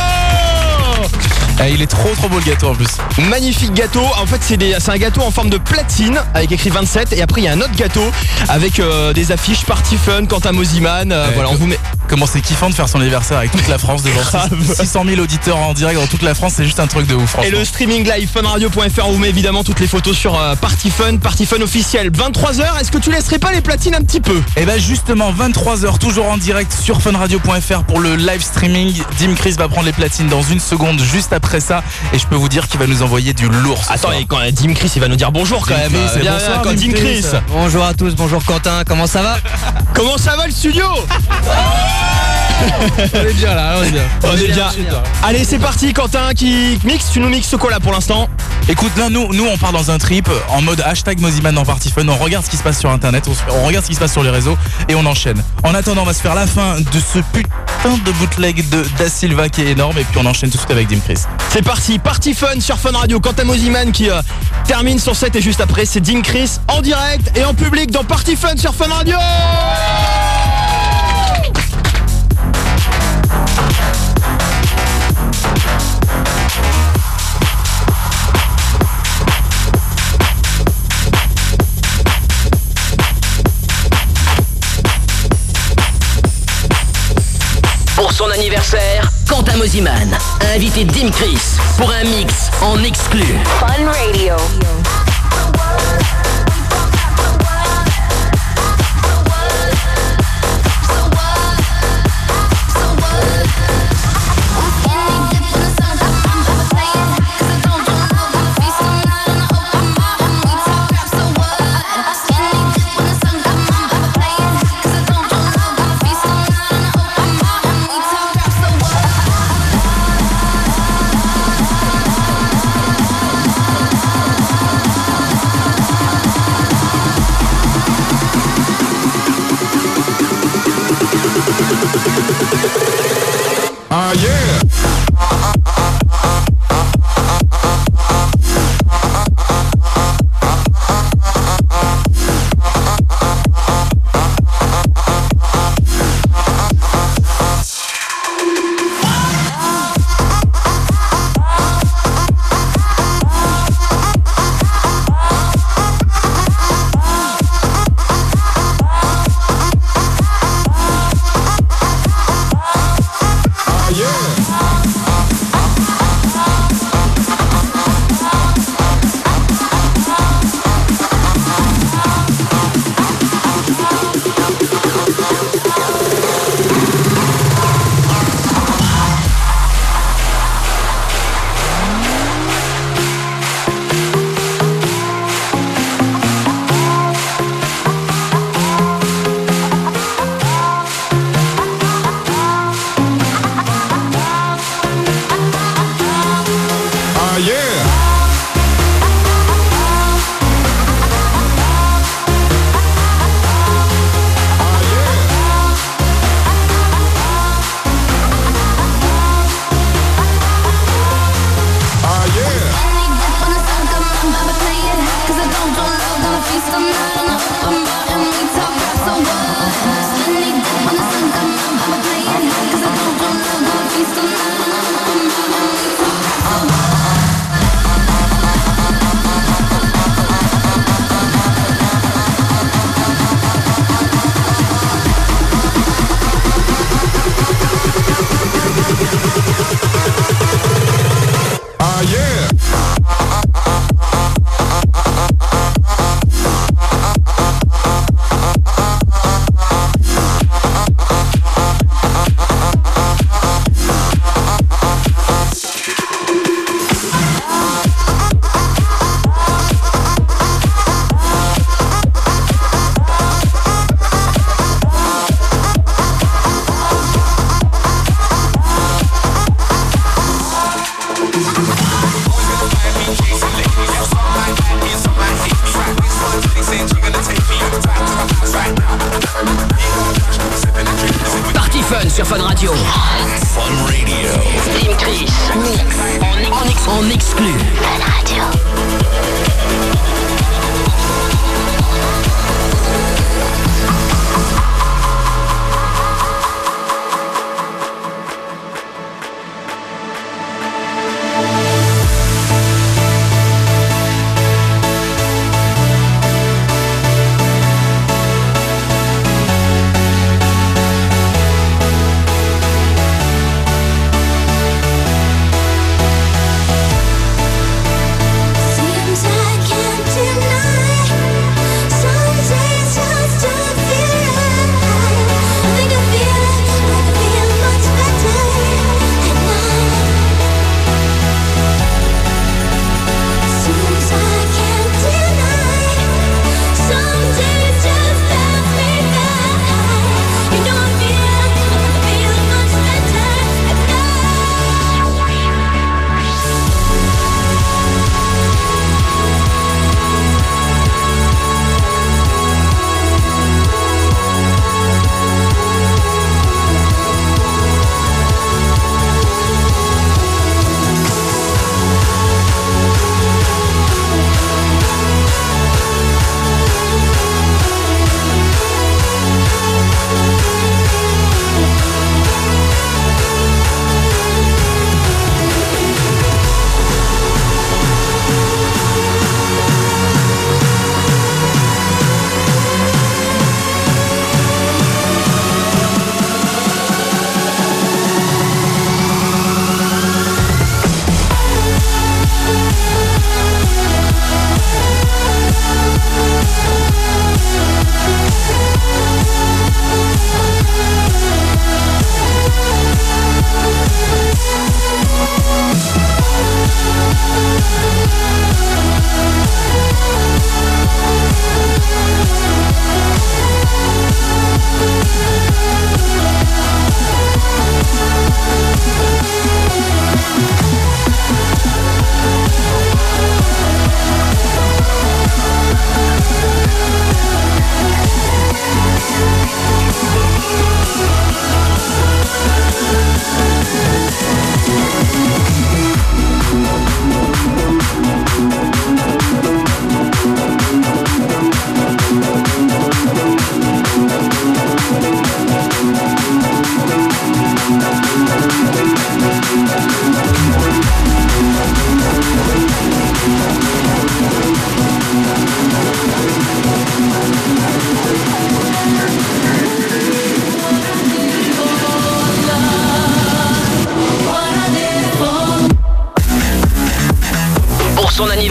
Il est trop beau le gâteau en plus. Magnifique gâteau. En fait c'est un gâteau en forme de platine avec écrit 27. Et après il y a un autre gâteau avec des affiches Party Fun, Quentin Mosimann. Voilà, on vous met. Comment c'est kiffant de faire son anniversaire avec toute la France devant 600 000 auditeurs en direct dans toute la France, c'est juste un truc de ouf. Et le streaming live funradio.fr, on vous met évidemment toutes les photos sur Party Fun officiel. 23h, est-ce que tu laisserais pas les platines un petit peu? Et bah justement 23h toujours en direct sur funradio.fr pour le live streaming. Dim Chris va prendre les platines dans une seconde juste après ça et je peux vous dire qu'il va nous envoyer du lourd. Attends, et quand Dim Chris il va nous dire bonjour quand même. Dim Chris. Bonjour à tous, bonjour Quentin, comment ça va? Comment ça va le studio? On est bien là, on est bien. Allez c'est parti Quentin qui mixe, tu nous mixes ce quoi là pour l'instant? Écoute là nous on part dans un trip en mode hashtag Mosimann en party fun, on regarde ce qui se passe sur internet, on regarde ce qui se passe sur les réseaux et on enchaîne. En attendant on va se faire la fin de ce putain de bootleg de Da Silva qui est énorme et puis on enchaîne tout de suite avec Dim Chris. C'est parti, party fun sur Fun Radio, Quentin Mosimann qui termine son set et juste après c'est Dim Chris en direct et en public dans Party Fun sur Fun Radio. Son anniversaire, Quentin Mosimann a invité Dim Chris pour un mix en exclu. Fun Radio.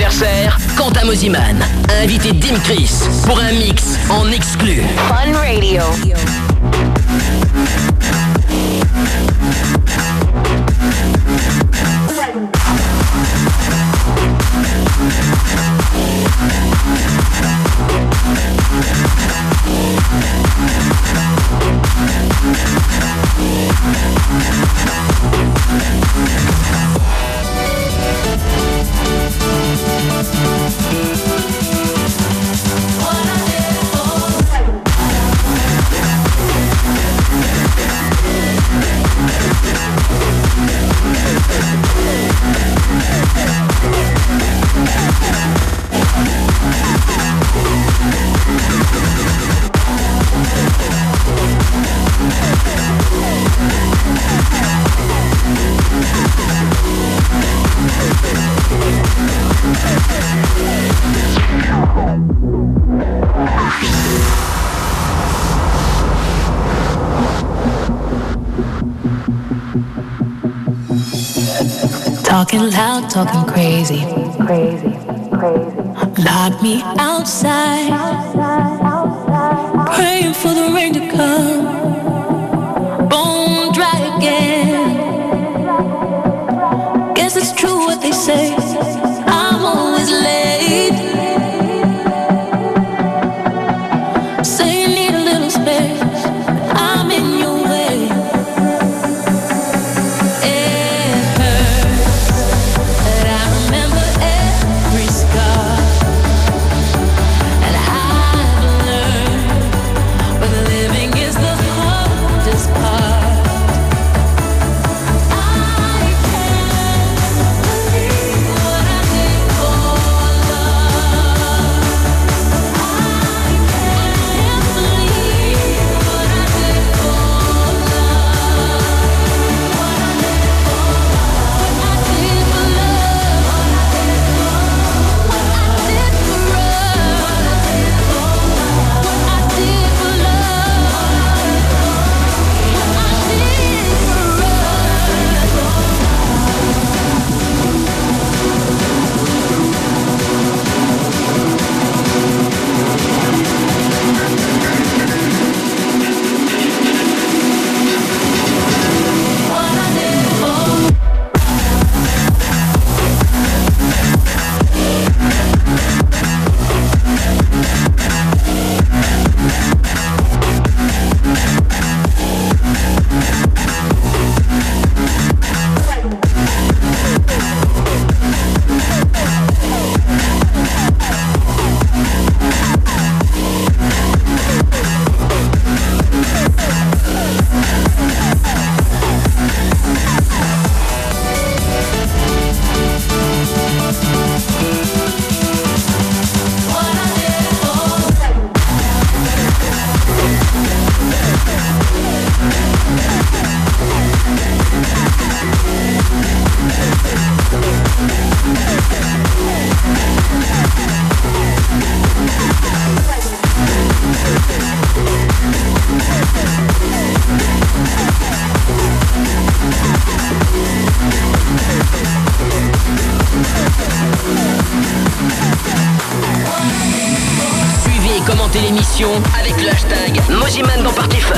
anniversaire, Quentin Mosimann a invité Dim Chris pour un mix en exclu. Fun Radio. Talking loud, talking crazy. Crazy, crazy. Lock me outside. Praying for the rain to come. Bone dry again. Guess it's true what they say. I'm always late. Avec le hashtag Mosimann dans Party Fun.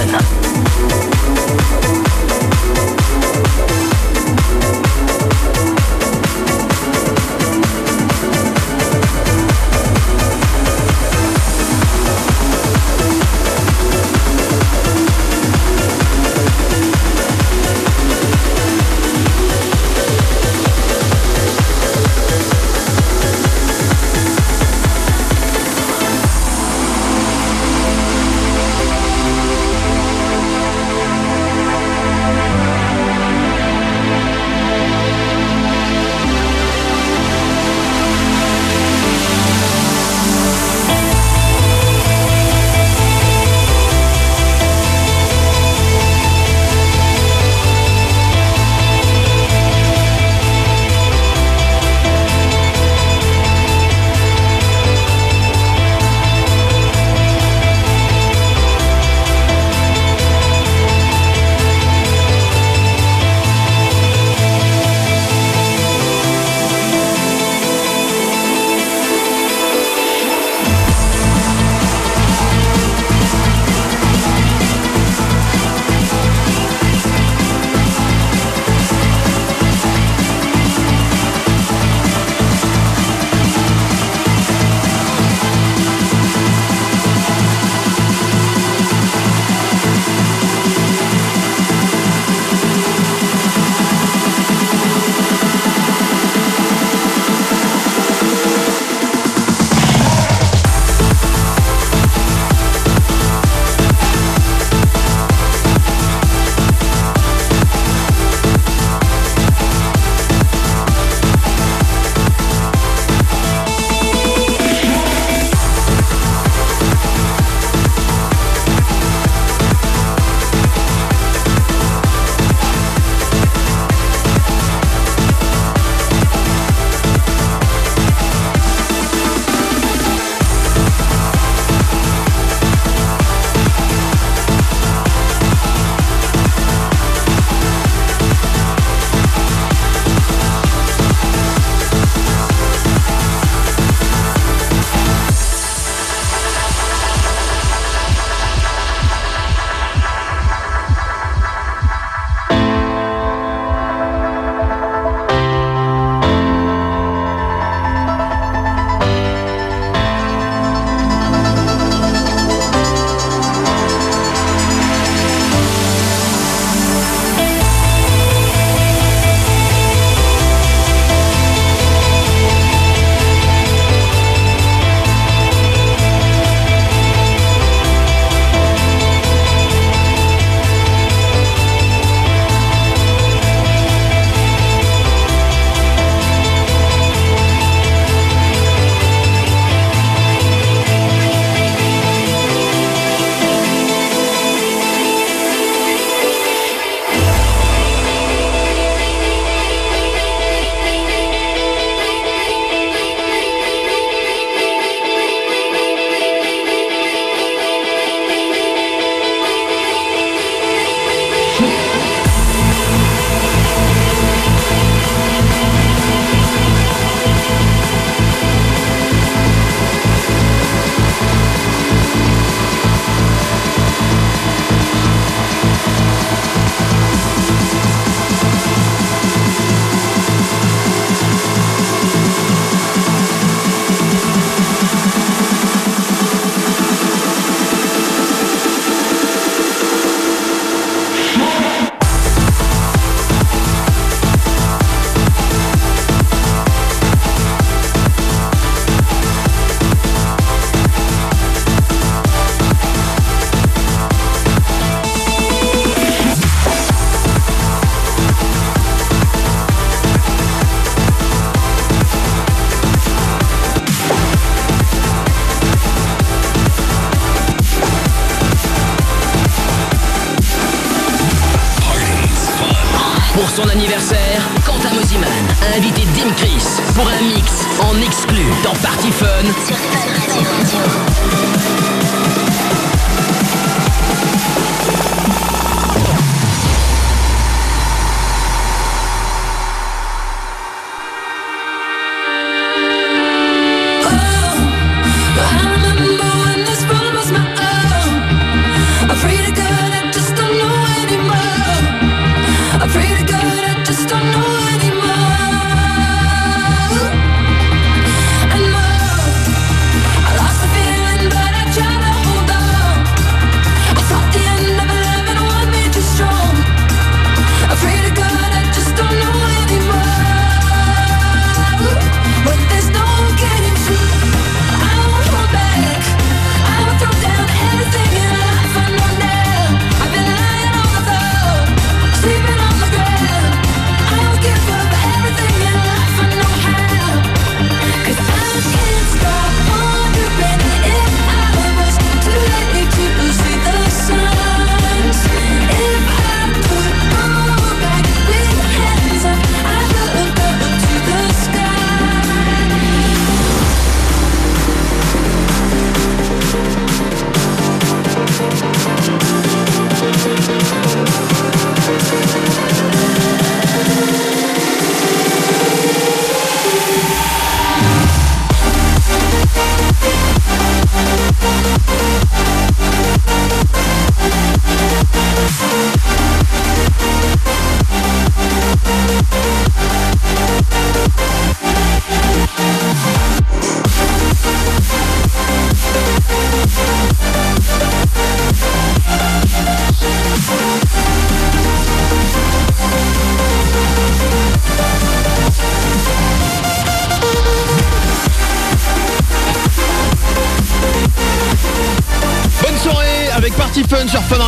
Pour son anniversaire, Quentin Mosimann a invité Dim Chris pour un mix en exclu dans Party Fun sur Fun Radio.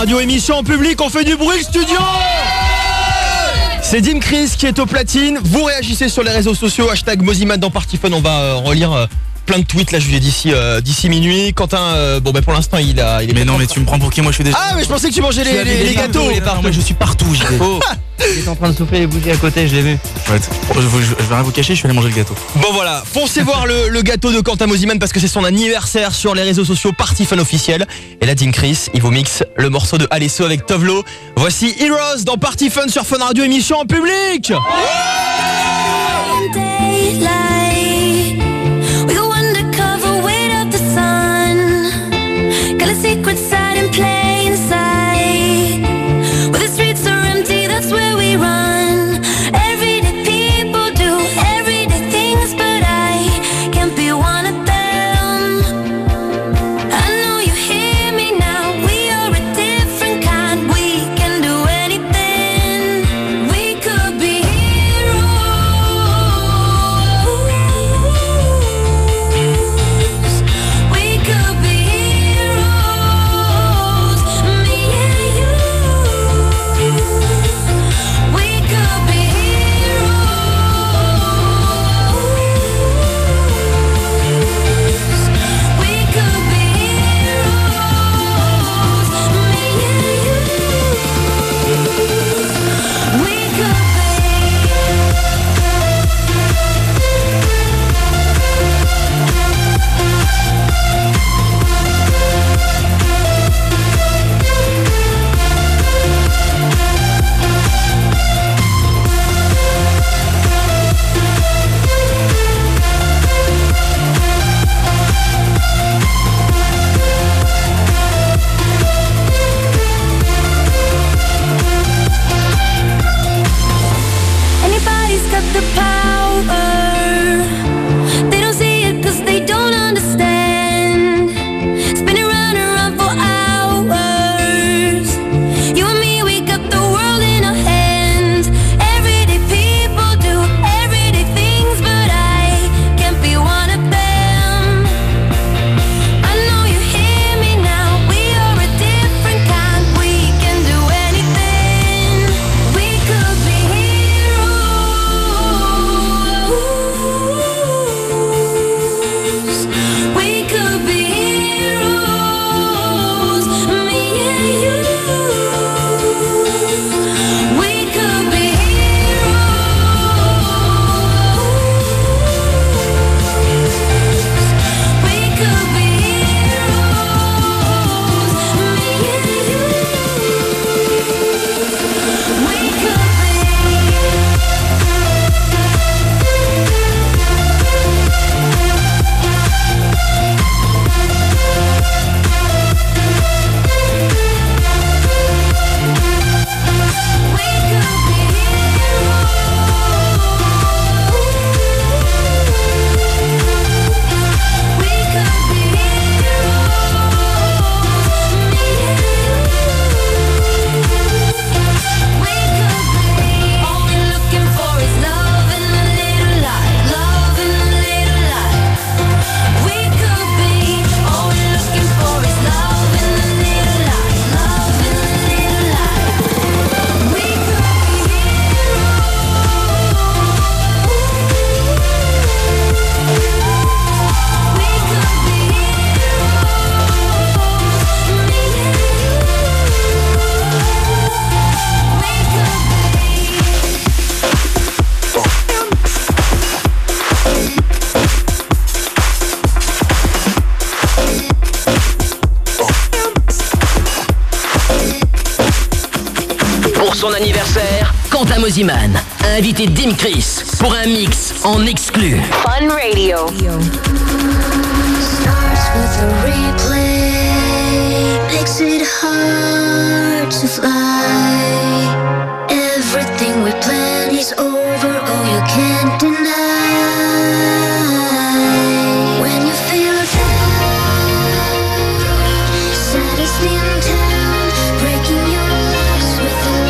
Radio émission en public, on fait du bruit studio. C'est Dim Chris qui est aux platines. Vous réagissez sur les réseaux sociaux, hashtag Mosimann dans Party Fun. On va relire plein de tweets là, je vous ai d'ici minuit. Quentin, bon ben pour l'instant il est mais non mais tu me prends pour qui, moi je suis déjà... Ah mais je pensais que tu mangeais les gâteaux. Moi je suis partout, j'ai des... Oh. Il est en train de souffler les bougies à côté, je l'ai vu. Ouais, je vais rien vous cacher, je suis allé manger le gâteau. Bon voilà, foncez voir le gâteau de Quentin Mosimann parce que c'est son anniversaire sur les réseaux sociaux Party Fun officiel. Et là Dim Chris, il vous mixe le morceau de Alesso avec Tovlo. Voici Heroes dans Party Fun sur Fun Radio, émission en public. Pour son anniversaire, Quentin Mosimann a invité Dim Chris pour un mix en exclu. Fun Radio. Starts with a replay, makes it hard to fly. Everything we planned is over, oh you can't deny. When you feel it down, saddest in town, breaking your legs with a lie.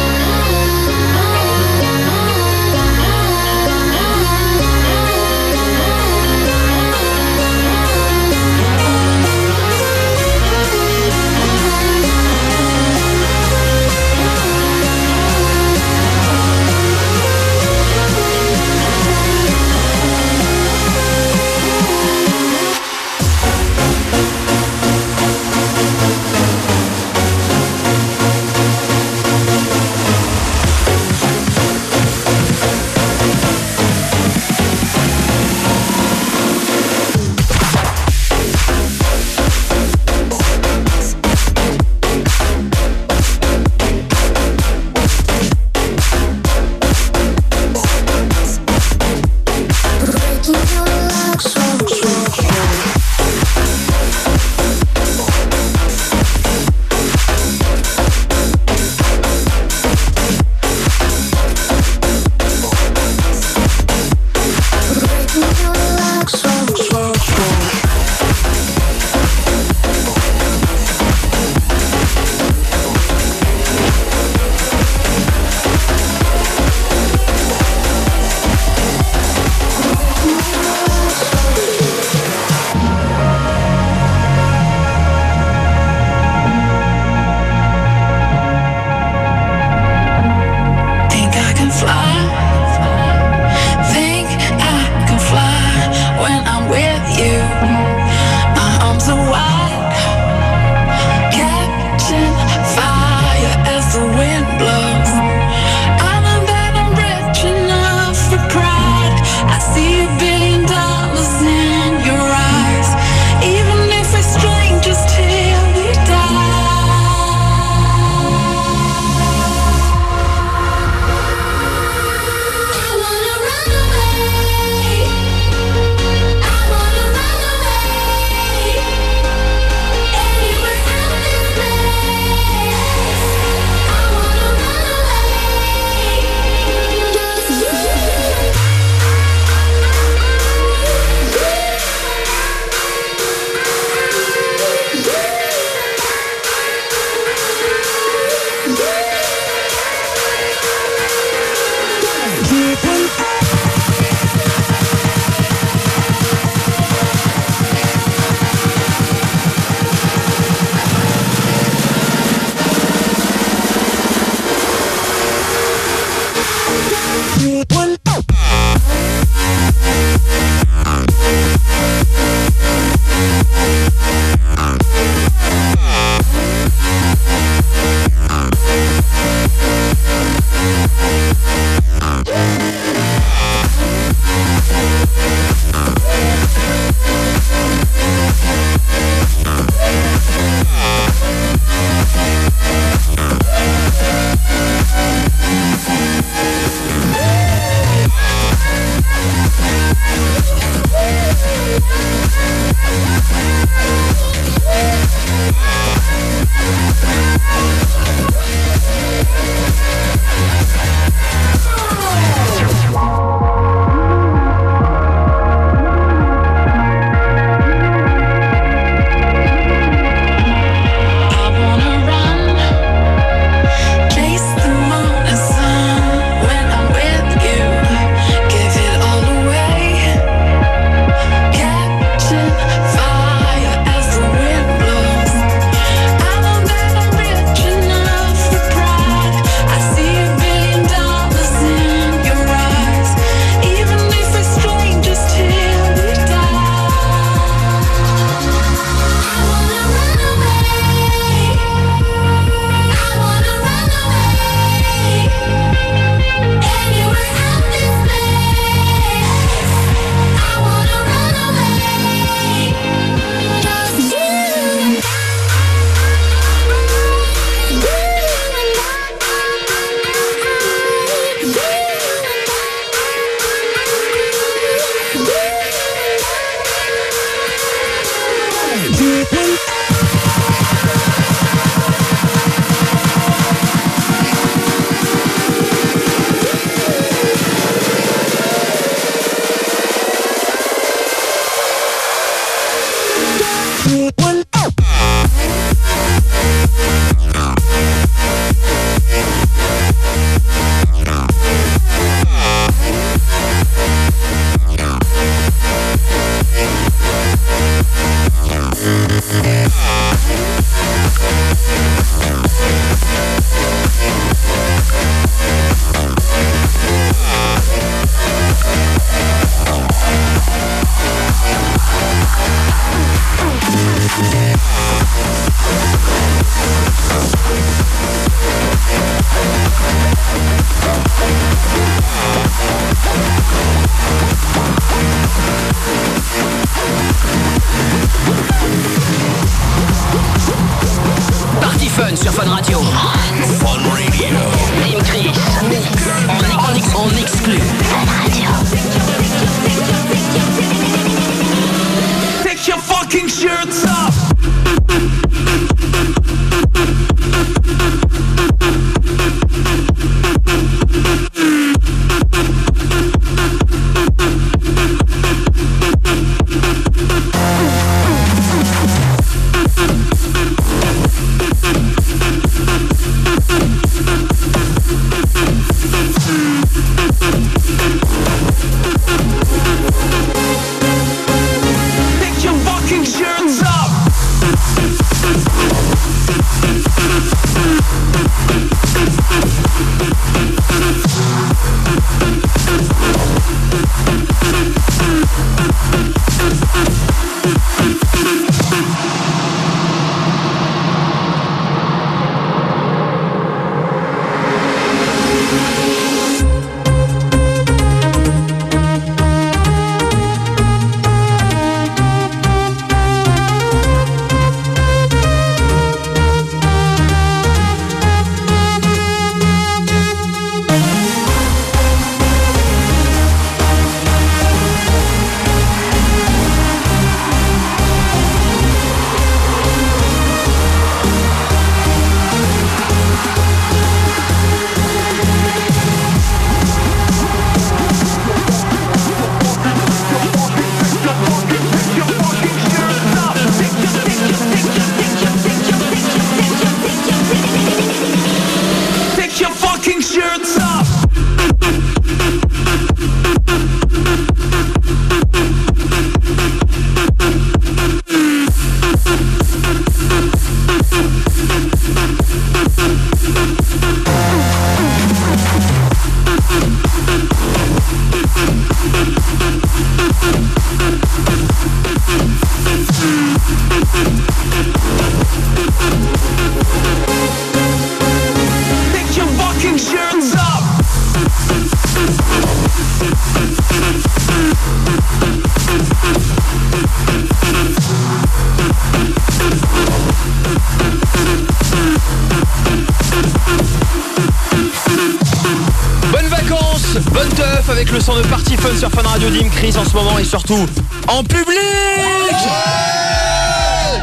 En ce moment et surtout en public, ouais.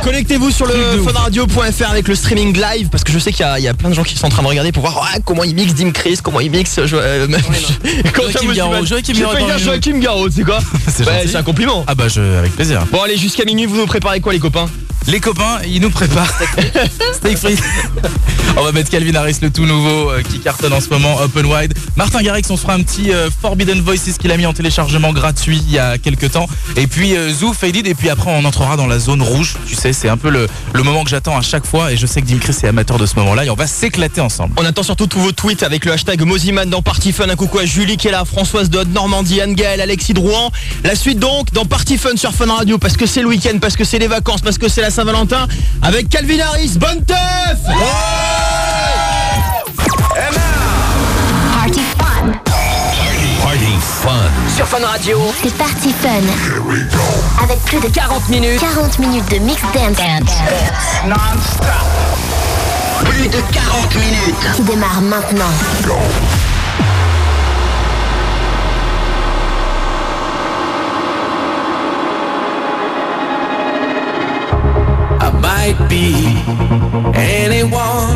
Connectez-vous sur le funradio.fr avec le streaming live, parce que je sais qu'il y a plein de gens qui sont en train de regarder pour voir comment ils mixent Dim Chris, comment ils mixent Joachim Garraud, c'est quoi? C'est un compliment. Ah bah avec plaisir. Bon allez, jusqu'à minuit vous nous préparez quoi les copains? Les copains, ils nous préparent steak frites. On va mettre Calvin Harris, le tout nouveau qui cartonne en ce moment, Open Wide. Martin Garrix, on se fera un petit Forbidden Voices qu'il a mis en téléchargement gratuit il y a quelques temps. Et puis Zoo, Faded, et puis après on entrera dans la zone rouge. Tu sais, c'est un peu le moment que j'attends à chaque fois. Et je sais que Dim Chris est amateur de ce moment-là et on va s'éclater ensemble. On attend surtout tous vos tweets avec le hashtag Mosimann dans Party Fun. Un coucou à Julie qui est là, Françoise Dodd, Normandie, Anne-Gaëlle, Alexis Drouan. La suite donc dans Party Fun sur Fun Radio, parce que c'est le week-end, parce que c'est les vacances, parce que c'est la Saint-Valentin avec Calvin Harris. Bonne teuf, ouais. And now, Party Fun. Party Fun. Sur Fun Radio, c'est Party Fun. Here we go. Avec plus de 40 minutes de mix dance. Non-stop. Plus de 40 minutes. Qui démarre maintenant. Go. Might be anyone,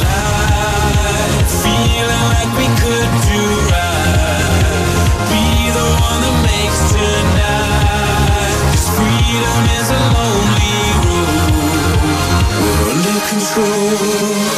light. Feeling like we could do right. Be the one that makes tonight. Cause freedom is a lonely road. We're under control.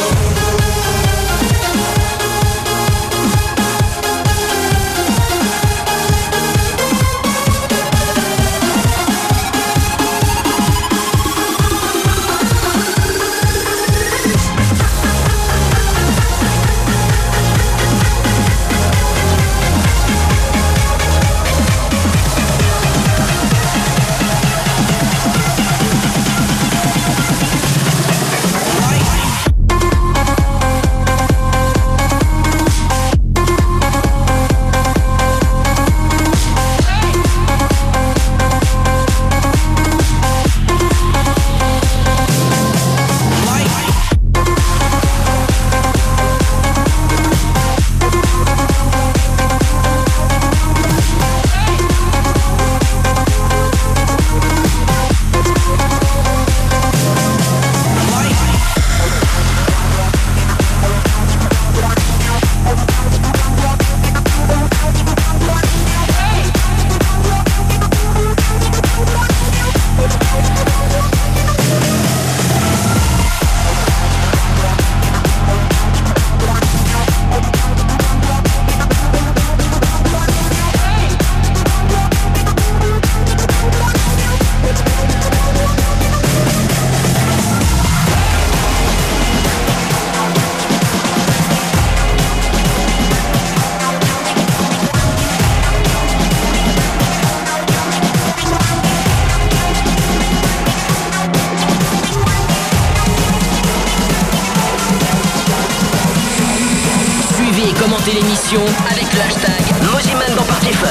Avec le hashtag Mosimann dans Party Fun.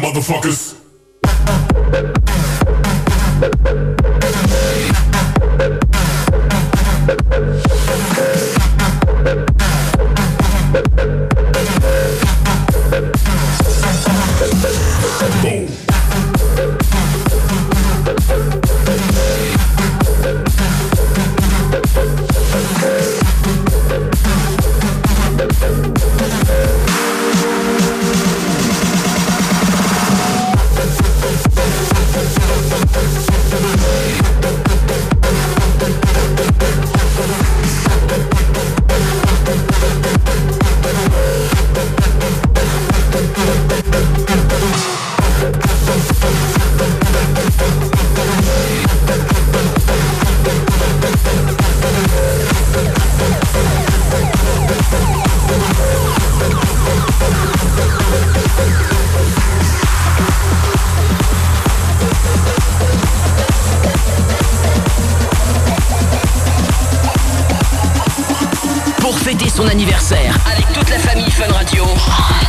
Motherfuckers.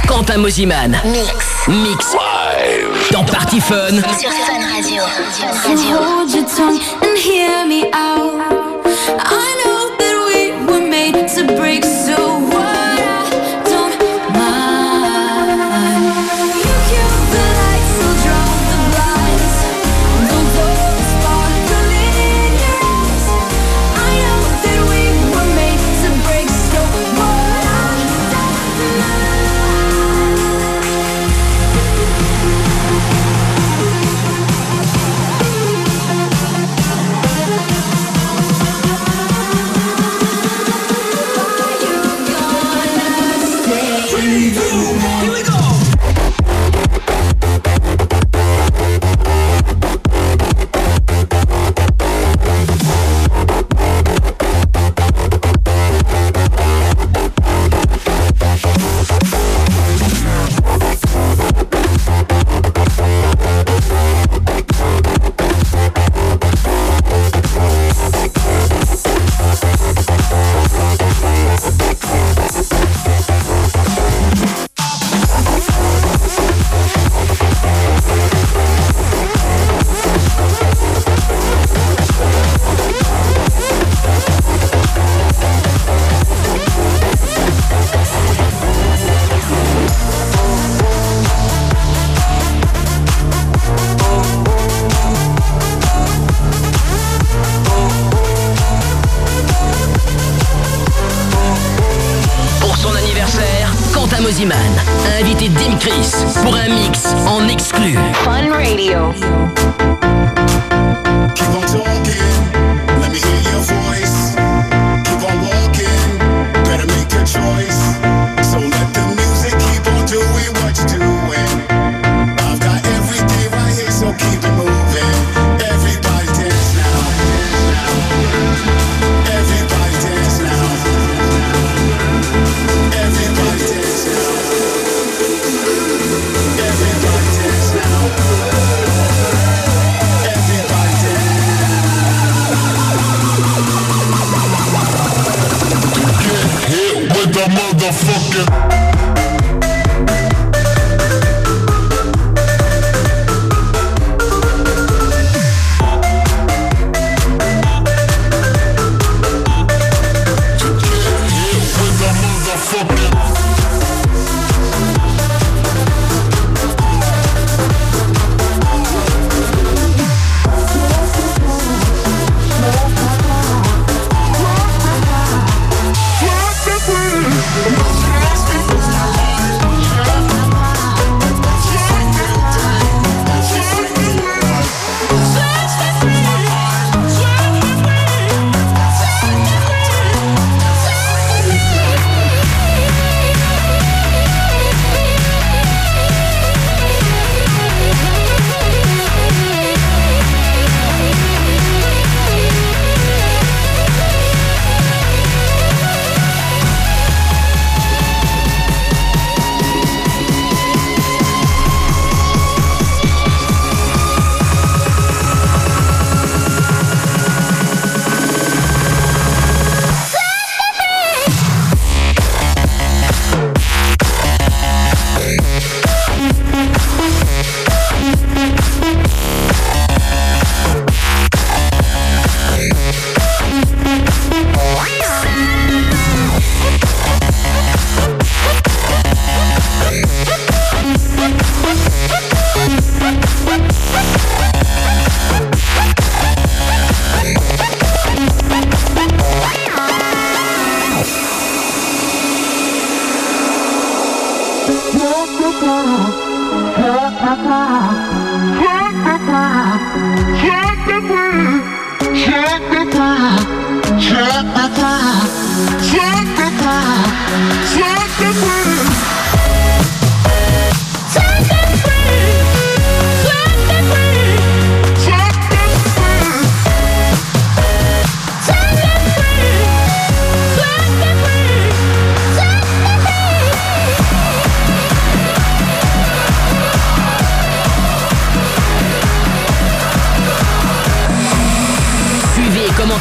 Quentin Mosimann Mix Live dans Party Fun sur Fun Radio. So hold your tongue and hear me out. I know that we were made to break, so what I don't mind. You kill the lights, we'll draw the blinds. Don't those sparkle in your eyes. I know that we were made to break, so what I don't mind. Invité Dim Chris pour un mix en exclu. Fun Radio. Keep on talking, let me hear your voice. Keep on walking, better make your choice. So let the music keep on doing what you're doing. I've got everything right here, so keep it moving. Everybody dance now.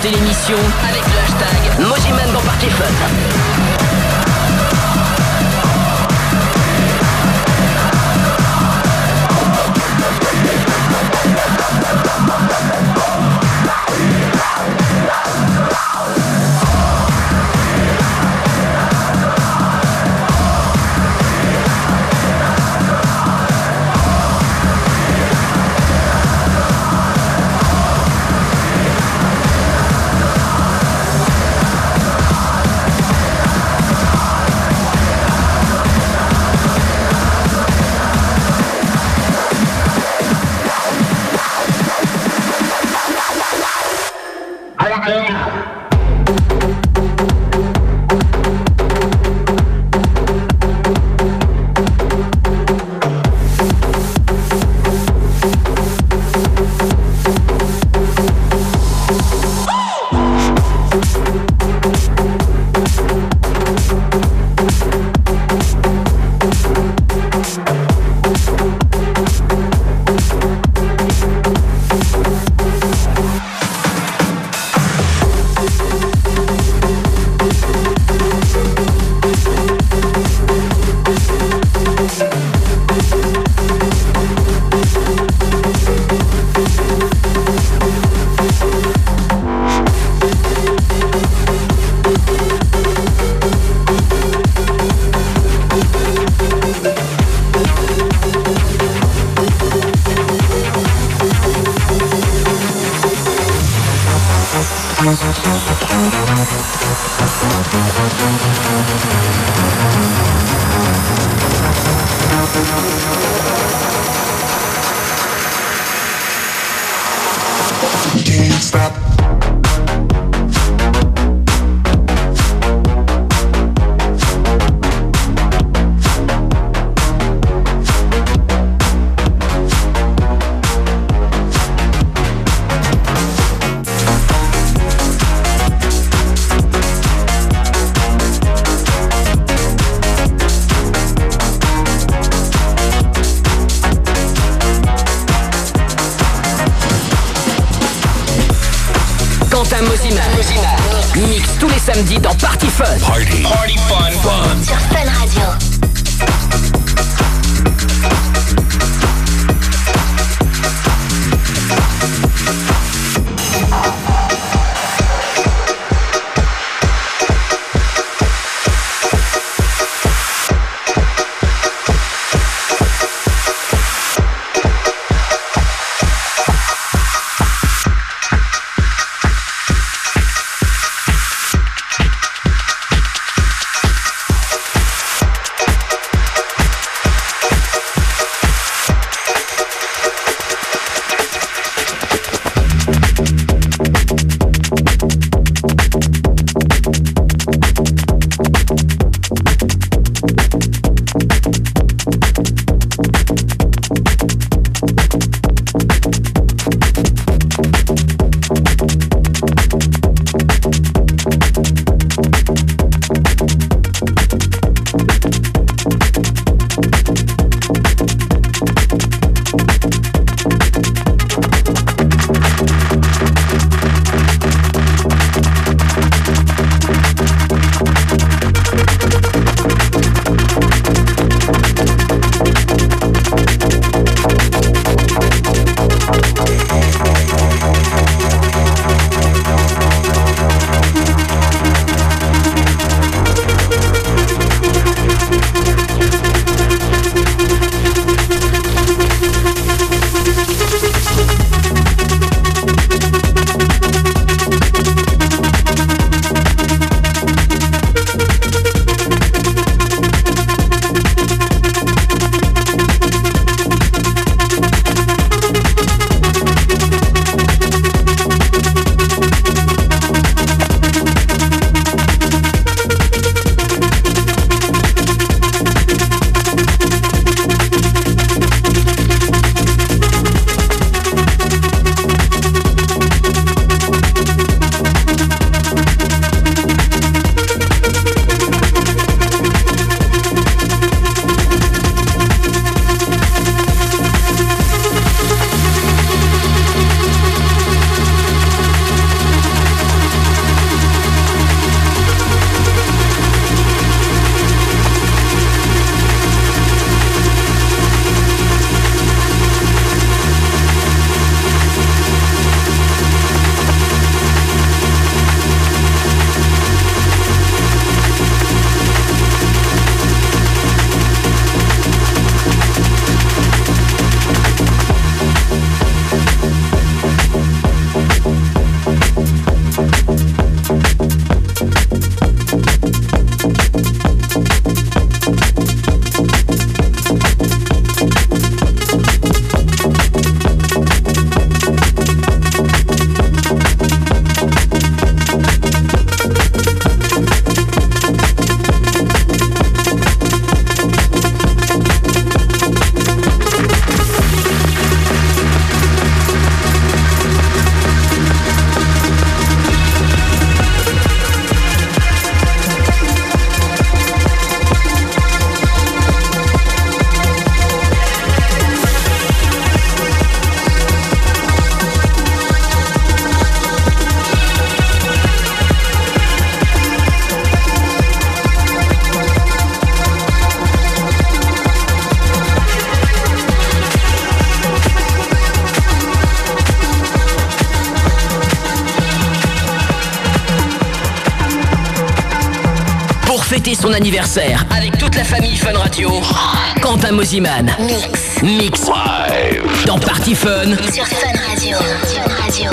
L'émission avec le hashtag Mosimann dans Party Fun. Samedi dans Party Fun. Party Fun. Fun. Sur Fun Radio. son anniversaire avec toute la famille Fun Radio. Quentin Mosimann. Mix. Live. Dans Party Fun. Sur Fun Radio. Fun Radio.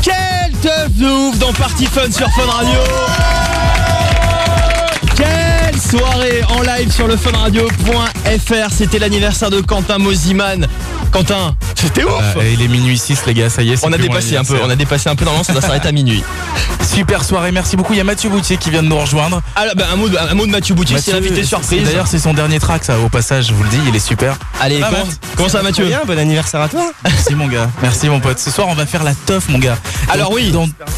Quel teuf de ouf dans Party Fun sur Fun Radio. Quelle soirée en live sur le funradio.fr. C'était l'anniversaire de Quentin Mosimann. Quentin, c'était ouf. Il est minuit 6 les gars, ça y est. On a dépassé un peu, normalement ça doit s'arrêter à minuit. Super soirée, merci beaucoup. Il y a Mathieu Boutier qui vient de nous rejoindre. Alors, bah, un mot de Mathieu Boutier, c'est l'invité surprise. D'ailleurs, c'est son dernier track, ça, au passage, je vous le dis, il est super. Allez, comment ça, Mathieu? Bien, bon anniversaire à toi. Merci, mon gars. Merci, mon pote. Ce soir, on va faire la teuf, mon gars. Alors, oui.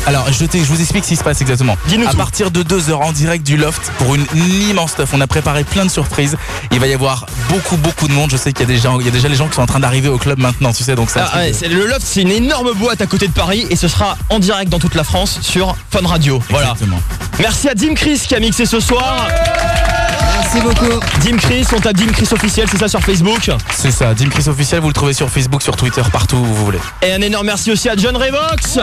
Alors, je vous explique ce qui se passe exactement. Dis-nous tout. À partir de 2h en direct du Loft pour une immense teuf. On a préparé plein de surprises. Il va y avoir beaucoup de monde. Je sais qu'il y a déjà les gens qui sont en train d'arriver au club maintenant, tu sais. Donc ça. Ah, ouais, le Loft, c'est une énorme boîte à côté de Paris et ce sera en direct dans toute la France sur Fun Radio. Voilà. Exactement. Merci à Dim Chris qui a mixé ce soir. Merci beaucoup. Dim Chris, on tape Dim Chris officiel, c'est ça sur Facebook. C'est ça, Dim Chris officiel, vous le trouvez sur Facebook, sur Twitter, partout où vous voulez. Et un énorme merci aussi à John Revox. Ouais.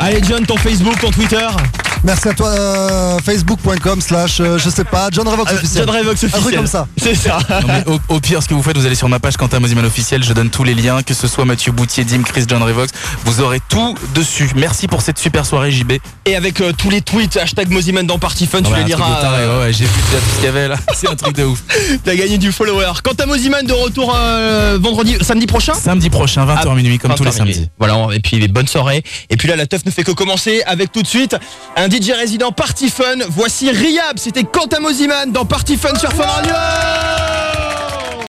Allez John, ton Facebook, ton Twitter. Merci à toi, facebook.com/ John Revox officiel. John Revox officiel. Un truc comme ça. C'est ça. Non, mais au pire, ce que vous faites, vous allez sur ma page Quentin Mosimann officiel, je donne tous les liens, que ce soit Mathieu Boutier, Dim Chris, John Revox, vous aurez tout dessus. Merci pour cette super soirée JB. Et avec tous les tweets, # Mosimann dans Party Fun, non, tu les liras. Ouais, j'ai vu déjà tout ce qu'il y avait là. C'est un truc de ouf. T'as gagné du follower. Quentin Mosimann de retour samedi prochain. Samedi prochain, 20h minuit, comme tous les samedis. Voilà, et puis les bonnes soirées. Et puis là, la teuf ne fait que commencer avec tout de suite un DJ résident Party Fun, voici Riab, c'était Quentin Mosimann dans Party Fun sur Fun Radio.